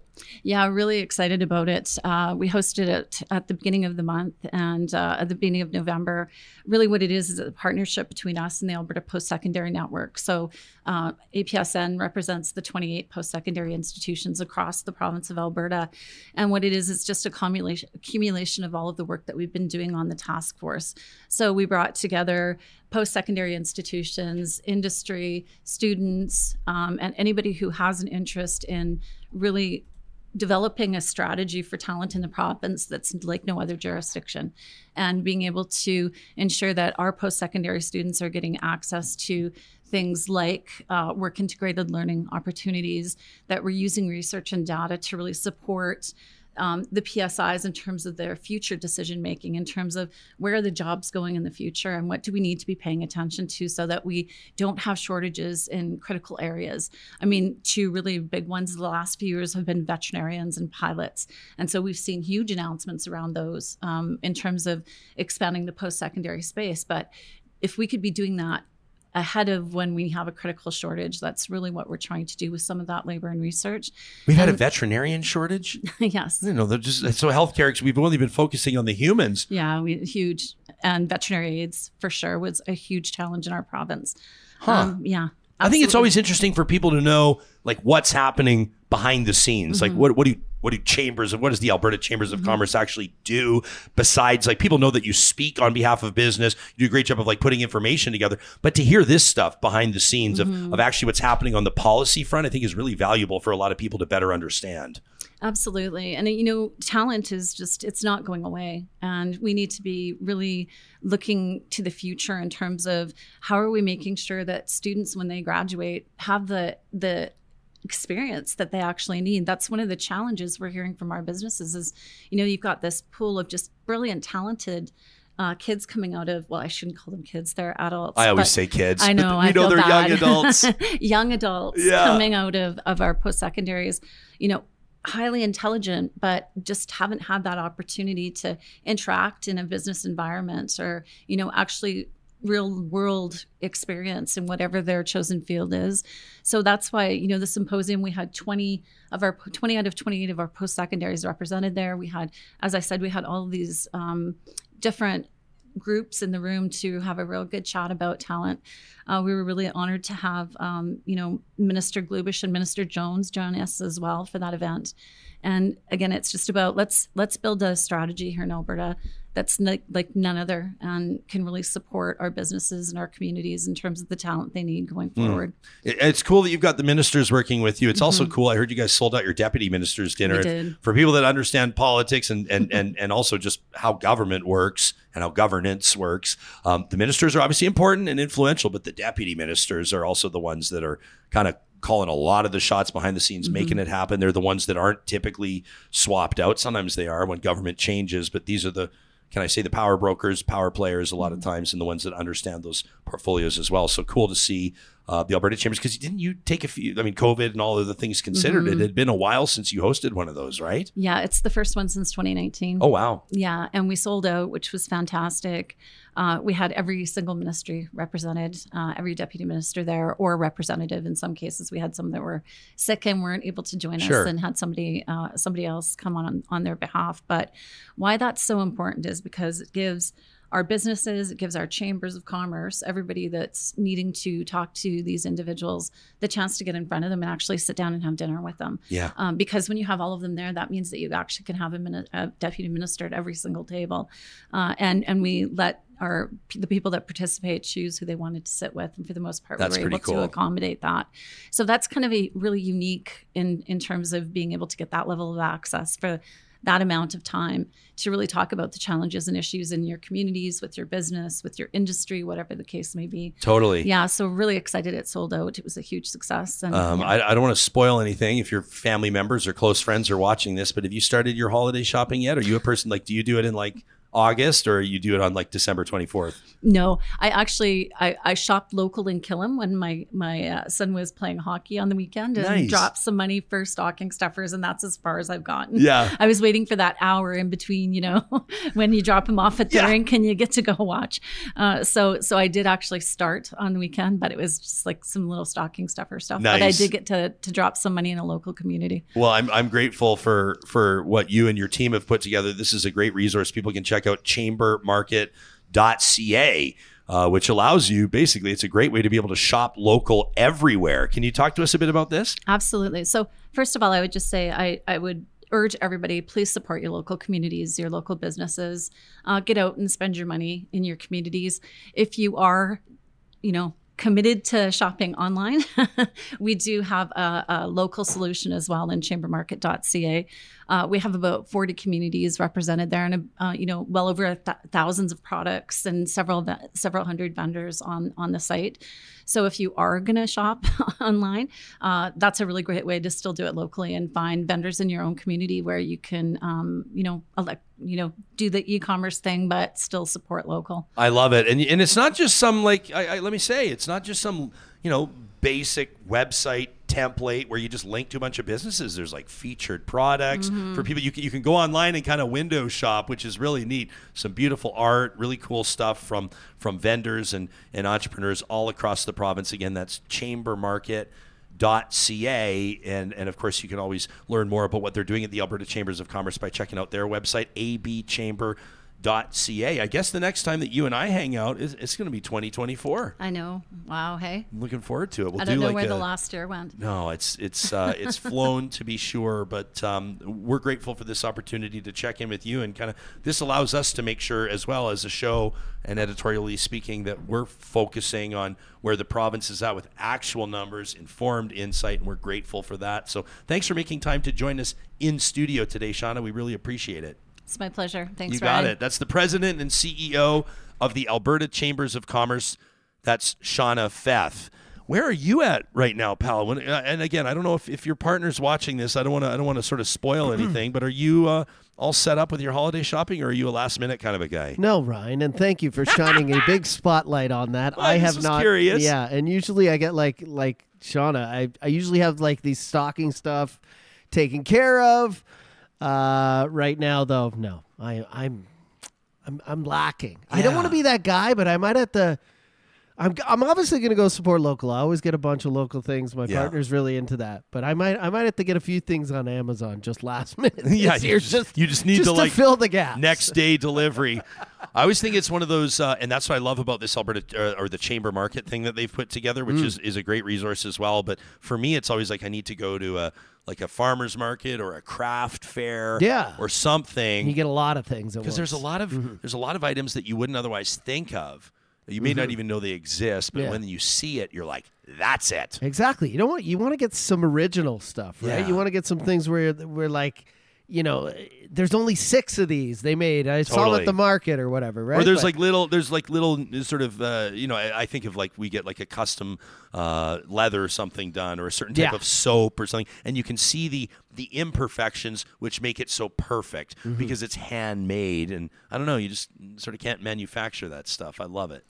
Yeah, really excited about it. Uh, we hosted it at the beginning of the month and uh, at the beginning of November. Really what it is is a partnership between us and the Alberta Post-Secondary Network. So uh, A P S N represents the twenty-eight post-secondary institutions across the province of Alberta. And what it is is just a accumulation, accumulation of all of the work that we've been doing on the task force. So we brought together post-secondary institutions, industry, students, um, and anybody who has an interest in really developing a strategy for talent in the province that's like no other jurisdiction, and being able to ensure that our post-secondary students are getting access to things like uh, work integrated learning opportunities, that we're using research and data to really support um, the P S Is in terms of their future decision making, in terms of where are the jobs going in the future and what do we need to be paying attention to so that we don't have shortages in critical areas. I mean, two really big ones the last few years have been veterinarians and pilots. And so we've seen huge announcements around those um, in terms of expanding the post-secondary space. But if we could be doing that ahead of when we have a critical shortage, that's really what we're trying to do with some of that labor and research. We've had um, a veterinarian shortage? Yes. You know, they're just, so healthcare, we've only been focusing on the humans. Yeah, we, huge. And veterinary aids, for sure, was a huge challenge in our province. Huh. Um, yeah. Absolutely. I think it's always interesting for people to know, like, what's happening behind the scenes. Mm-hmm. Like, what, what do you... What do chambers and what does the Alberta Chambers of mm-hmm. Commerce actually do besides, like, people know that you speak on behalf of business, you do a great job of like putting information together, but to hear this stuff behind the scenes mm-hmm. of, of actually what's happening on the policy front, I think is really valuable for a lot of people to better understand. Absolutely. And, you know, talent is just, it's not going away. And we need to be really looking to the future in terms of how are we making sure that students, when they graduate, have the the experience that they actually need. That's one of the challenges we're hearing from our businesses is, you know, you've got this pool of just brilliant, talented uh, kids coming out of, well, I shouldn't call them kids, they're adults. I always say kids. I know, I know they're young adults. young adults yeah. coming out of, of our post-secondaries, you know, highly intelligent, but just haven't had that opportunity to interact in a business environment or, you know, actually real world experience in whatever their chosen field is. So that's why, you know, the symposium, we had twenty of our twenty out of twenty-eight of our post-secondaries represented there. We had, as I said, we had all of these um, different groups in the room to have a real good chat about talent. Uh, we were really honored to have, um, you know, Minister Glubish and Minister Jones join us as well for that event. And again, it's just about let's let's build a strategy here in Alberta that's n- like none other and can really support our businesses and our communities in terms of the talent they need going forward. Mm. It's cool that you've got the ministers working with you. It's mm-hmm. also cool. I heard you guys sold out your deputy minister's dinner. We did. For people that understand politics and and, and and also just how government works and how governance works, um, the ministers are obviously important and influential, but the deputy ministers are also the ones that are kind of calling a lot of the shots behind the scenes, mm-hmm. making it happen. They're the ones that aren't typically swapped out. Sometimes they are when government changes, but these are the, can I say, the power brokers, power players a lot of times, and the ones that understand those portfolios as well. So cool to see uh, the Alberta Chambers, because didn't you take a few, I mean, COVID and all of the things considered, mm-hmm. it had been a while since you hosted one of those, right? Yeah, it's the first one since twenty nineteen. Oh, wow. Yeah, and we sold out, which was fantastic. Uh, we had every single ministry represented, uh, every deputy minister there or representative. In some cases, we had some that were sick and weren't able to join sure. us and had somebody uh, somebody else come on on their behalf. But why that's so important is because it gives our businesses, it gives our chambers of commerce, everybody that's needing to talk to these individuals, the chance to get in front of them and actually sit down and have dinner with them. Yeah. Um, because when you have all of them there, that means that you actually can have a, min- a deputy minister at every single table. Uh, and, and we let our the people that participate choose who they wanted to sit with. And for the most part, that's we were able cool. to accommodate that. So that's kind of a really unique in, in terms of being able to get that level of access for that amount of time to really talk about the challenges and issues in your communities, with your business, with your industry, whatever the case may be. Totally. Yeah. So really excited it sold out. It was a huge success. And um, yeah. I, I don't want to spoil anything if your family members or close friends are watching this, but have you started your holiday shopping yet? Are you a person like, do you do it in like August or you do it on like December twenty-fourth? No, I actually, I, I shopped local in Killam when my, my uh, son was playing hockey on the weekend and nice. dropped some money for stocking stuffers. And that's as far as I've gotten. Yeah. I was waiting for that hour in between, you know, when you drop him off at the yeah. rink and you get to go watch. Uh, so, so I did actually start on the weekend, but it was just like some little stocking stuffer stuff. Nice. But I did get to, to drop some money in a local community. Well, I'm, I'm grateful for, for what you and your team have put together. This is a great resource. People can check out chamber market dot c a, uh, which allows you basically, it's a great way to be able to shop local everywhere. Can you talk to us a bit about this? Absolutely. So first of all, I would just say I, I would urge everybody, please support your local communities, your local businesses. Uh, get out and spend your money in your communities. If you are, you know, committed to shopping online, we do have a, a local solution as well in chamber market dot c a. Uh, we have about forty communities represented there, and uh, you know, well over th- thousands of products and several ve- several hundred vendors on on the site. So if you are going to shop online, uh, that's a really great way to still do it locally and find vendors in your own community where you can, um, you know, elect, you know, do the e-commerce thing, but still support local. I love it, and and it's not just some like I, I, let me say, it's not just some you know basic website template where you just link to a bunch of businesses. There's like featured products mm-hmm. for people. You can, you can go online and kind of window shop, which is really neat. Some beautiful art, really cool stuff from from vendors and, and entrepreneurs all across the province. Again, that's chamber market dot c a, and and of course you can always learn more about what they're doing at the Alberta Chambers of Commerce by checking out their website, a b chamber dot c a. I guess the next time that you and I hang out is it's going to be twenty twenty-four. I know. Wow. Hey, I'm looking forward to it. We'll I don't do know like where a, the last year went. No, it's it's uh, it's flown to be sure, but um, we're grateful for this opportunity to check in with you, and kind of this allows us to make sure as well as a show and editorially speaking that we're focusing on where the province is at with actual numbers, informed insight, and we're grateful for that. So thanks for making time to join us in studio today, Shauna. We really appreciate it. It's my pleasure. Thanks, you got Ryan. It. That's the president and C E O of the Alberta Chambers of Commerce. That's Shauna Feth. where are you at right now, pal? When, uh, and again, I don't know if, if your partner's watching this. I don't want to I don't want to sort of spoil anything, but are you uh, all set up with your holiday shopping, or are you a last minute kind of a guy? No, Ryan, and thank you for shining a big spotlight on that. Well, I have not. Curious. Yeah, and usually I get like like Shauna. I I usually have like these stocking stuff taken care of. Uh, right now though, no, I I'm I'm I'm lacking. Yeah. I don't want to be that guy, but I might have to. I'm I'm obviously going to go support local. I always get a bunch of local things. My yeah. partner's really into that, but I might I might have to get a few things on Amazon just last minute. Yeah, you year, just, just you just need just to, to like fill the gap. Next day delivery. I always think it's one of those, uh, and that's what I love about this Alberta uh, or the chamber market thing that they've put together, which mm. is, is a great resource as well. But for me, it's always like I need to go to a like a farmer's market or a craft fair, yeah. or something. You get a lot of things because there's a lot of mm-hmm. there's a lot of items that you wouldn't otherwise think of. You may mm-hmm. not even know they exist, but yeah. when you see it, you're like, that's it. Exactly. You don't want, you want to get some original stuff, right? Yeah. You want to get some things where we're like, you know, there's only six of these they made. I totally. saw it at the market or whatever, right? Or there's but, like little, there's like little sort of, uh, you know, I, I think of like we get like a custom uh, leather or something done, or a certain type yeah. of soap or something, and you can see the the imperfections which make it so perfect mm-hmm. because it's handmade, and I don't know, you just sort of can't manufacture that stuff. I love it.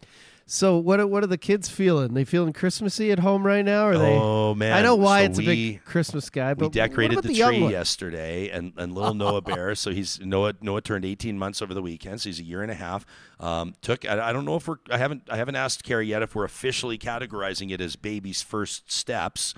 So what are, what are the kids feeling? They feeling Christmassy at home right now? Or are they? Oh man! I know why so it's we, a big Christmas guy. But we decorated the, the tree yesterday, and, and little Noah Bear. So he's Noah. Noah turned eighteen months over the weekend, so he's a year and a half. Um, took I, I don't know if we're I haven't I haven't asked Carrie yet if we're officially categorizing it as baby's first steps,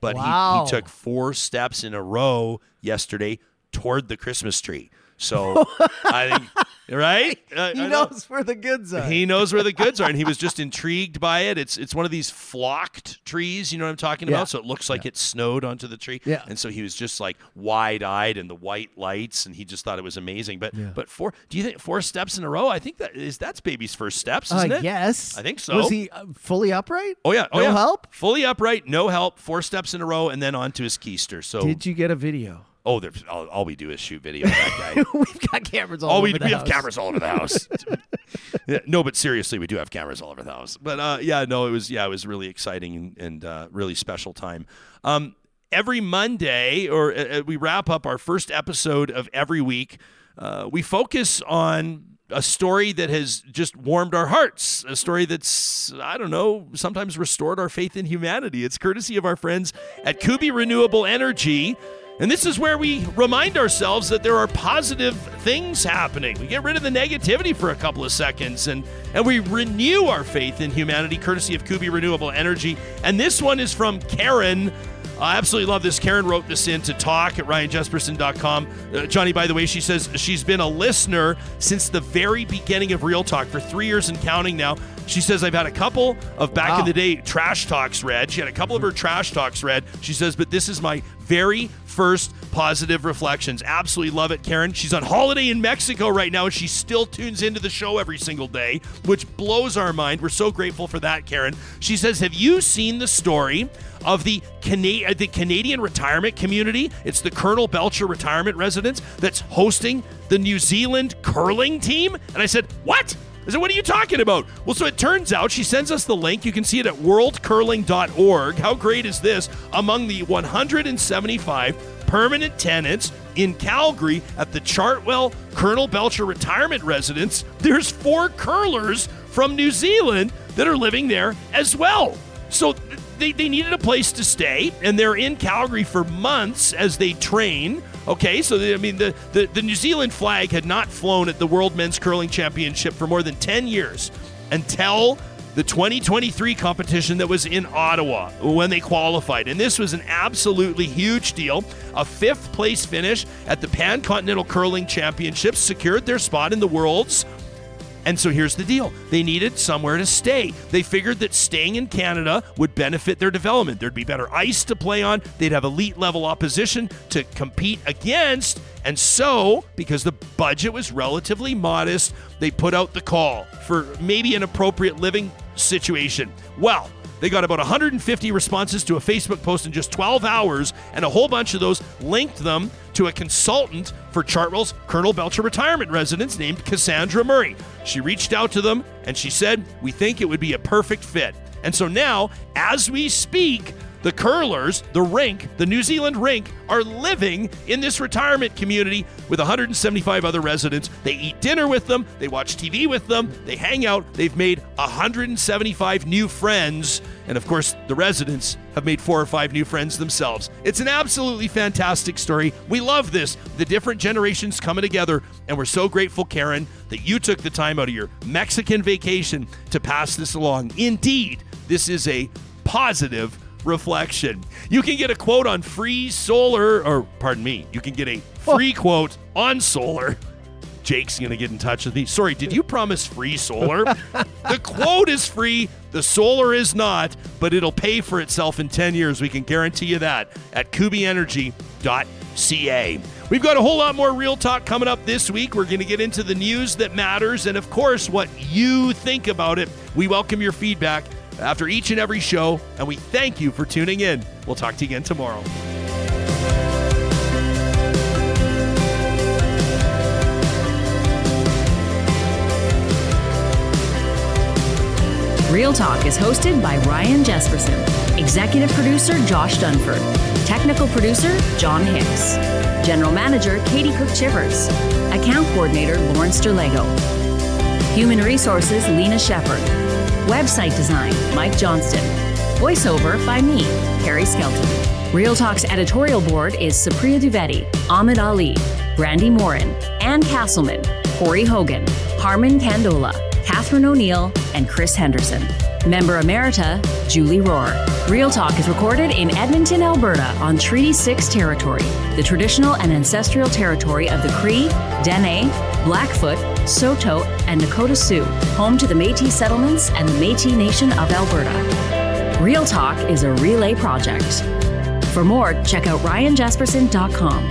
but wow. he, he took four steps in a row yesterday toward the Christmas tree. So I think. Right? Uh, he knows where the goods are. He knows where the goods are, and he was just intrigued by it. It's it's one of these flocked trees, you know what I'm talking about? Yeah. So it looks like yeah. it snowed onto the tree. Yeah. And so he was just like wide-eyed in the white lights, and he just thought it was amazing. But yeah. but four, do you think four steps in a row? I think that is that's baby's first steps, isn't uh, it? Yes. I think so. Was he uh, fully upright? Oh, yeah. Oh, no yeah. help? Fully upright, no help, four steps in a row, and then onto his keister. So did you get a video? Oh, there's, all, all we do is shoot video of that guy. We've got cameras all, all over we, the we house. We have cameras all over the house. yeah, no, but seriously, we do have cameras all over the house. But uh, yeah, no, it was yeah, it was really exciting and, and uh, really special time. Um, every Monday, or uh, we wrap up our first episode of every week. Uh, we focus on a story that has just warmed our hearts, a story that's, I don't know, sometimes restored our faith in humanity. It's courtesy of our friends at Kubi Renewable Energy. And this is where we remind ourselves that there are positive things happening. We get rid of the negativity for a couple of seconds, and, and we renew our faith in humanity, courtesy of Kubi Renewable Energy. And this one is from Karen. I absolutely love this. Karen wrote this in to talk at ryan jesperson dot com. Uh, Johnny, by the way, she says she's been a listener since the very beginning of Real Talk for three years and counting now. She says, I've had a couple of back wow. in the day trash talks read. She had a couple of her trash talks read. She says, but this is my very first positive reflections. Absolutely love it, Karen. She's on holiday in Mexico right now, and she still tunes into the show every single day, which blows our mind. We're so grateful for that, Karen. She says, have you seen the story of the, Cana- the Canadian retirement community? It's the Colonel Belcher retirement residence that's hosting the New Zealand curling team. And I said, what? I said, what are you talking about? Well, so it turns out, she sends us the link. You can see it at world curling dot org. How great is this? Among the one hundred seventy-five permanent tenants in Calgary at the Chartwell Colonel Belcher retirement residence, there's four curlers from New Zealand that are living there as well. So they, they needed a place to stay, and they're in Calgary for months as they train. Okay, so the, I mean, the, the, the New Zealand flag had not flown at the World Men's Curling Championship for more than ten years until the twenty twenty-three competition that was in Ottawa when they qualified. And this was an absolutely huge deal. A fifth place finish at the Pan-Continental Curling Championships secured their spot in the Worlds. And so here's the deal. They needed somewhere to stay. They figured that staying in Canada would benefit their development. There'd be better ice to play on. They'd have elite level opposition to compete against. And so, because the budget was relatively modest, they put out the call for maybe an appropriate living situation. Well, they got about one hundred fifty responses to a Facebook post in just twelve hours, and a whole bunch of those linked them to a consultant for Chartwell's Colonel Belcher retirement residence named Cassandra Murray. She reached out to them, and she said, we think it would be a perfect fit. And so now, as we speak, the curlers, the rink, the New Zealand rink, are living in this retirement community with one hundred seventy-five other residents. They eat dinner with them. They watch T V with them. They hang out. They've made one hundred seventy-five new friends. And of course, the residents have made four or five new friends themselves. It's an absolutely fantastic story. We love this. The different generations coming together. And we're so grateful, Karen, that you took the time out of your Mexican vacation to pass this along. Indeed, this is a positive reflection. You can get a quote on free solar, or pardon me, you can get a free oh. quote on solar. Jake's going to get in touch with me. Sorry, did you promise free solar? The quote is free. The solar is not, but it'll pay for itself in ten years. We can guarantee you that at kubi energy dot c a. We've got a whole lot more Real Talk coming up this week. We're going to get into the news that matters and, of course, what you think about it. We welcome your feedback after each and every show, and we thank you for tuning in. We'll talk to you again tomorrow. Real Talk is hosted by Ryan Jesperson, Executive Producer Josh Dunford, Technical Producer John Hicks, General Manager Katie Cook-Chivers, Account Coordinator Lawrence Derlego, Human Resources Lena Shepard, Website design, Mike Johnston. Voiceover by me, Carrie Skelton. Real Talk's editorial board is Supriya Dwivedi, Ahmed Ali, Brandy Morin, Ann Castleman, Corey Hogan, Harman Kandola, Catherine O'Neill, and Chris Henderson. Member Emerita, Julie Rohr. Real Talk is recorded in Edmonton, Alberta, on Treaty six territory, the traditional and ancestral territory of the Cree, Dene, Blackfoot, Soto, and Nakota Sioux, home to the Métis settlements and the Métis Nation of Alberta. Real Talk is a Relay project. For more, check out ryan jesperson dot com.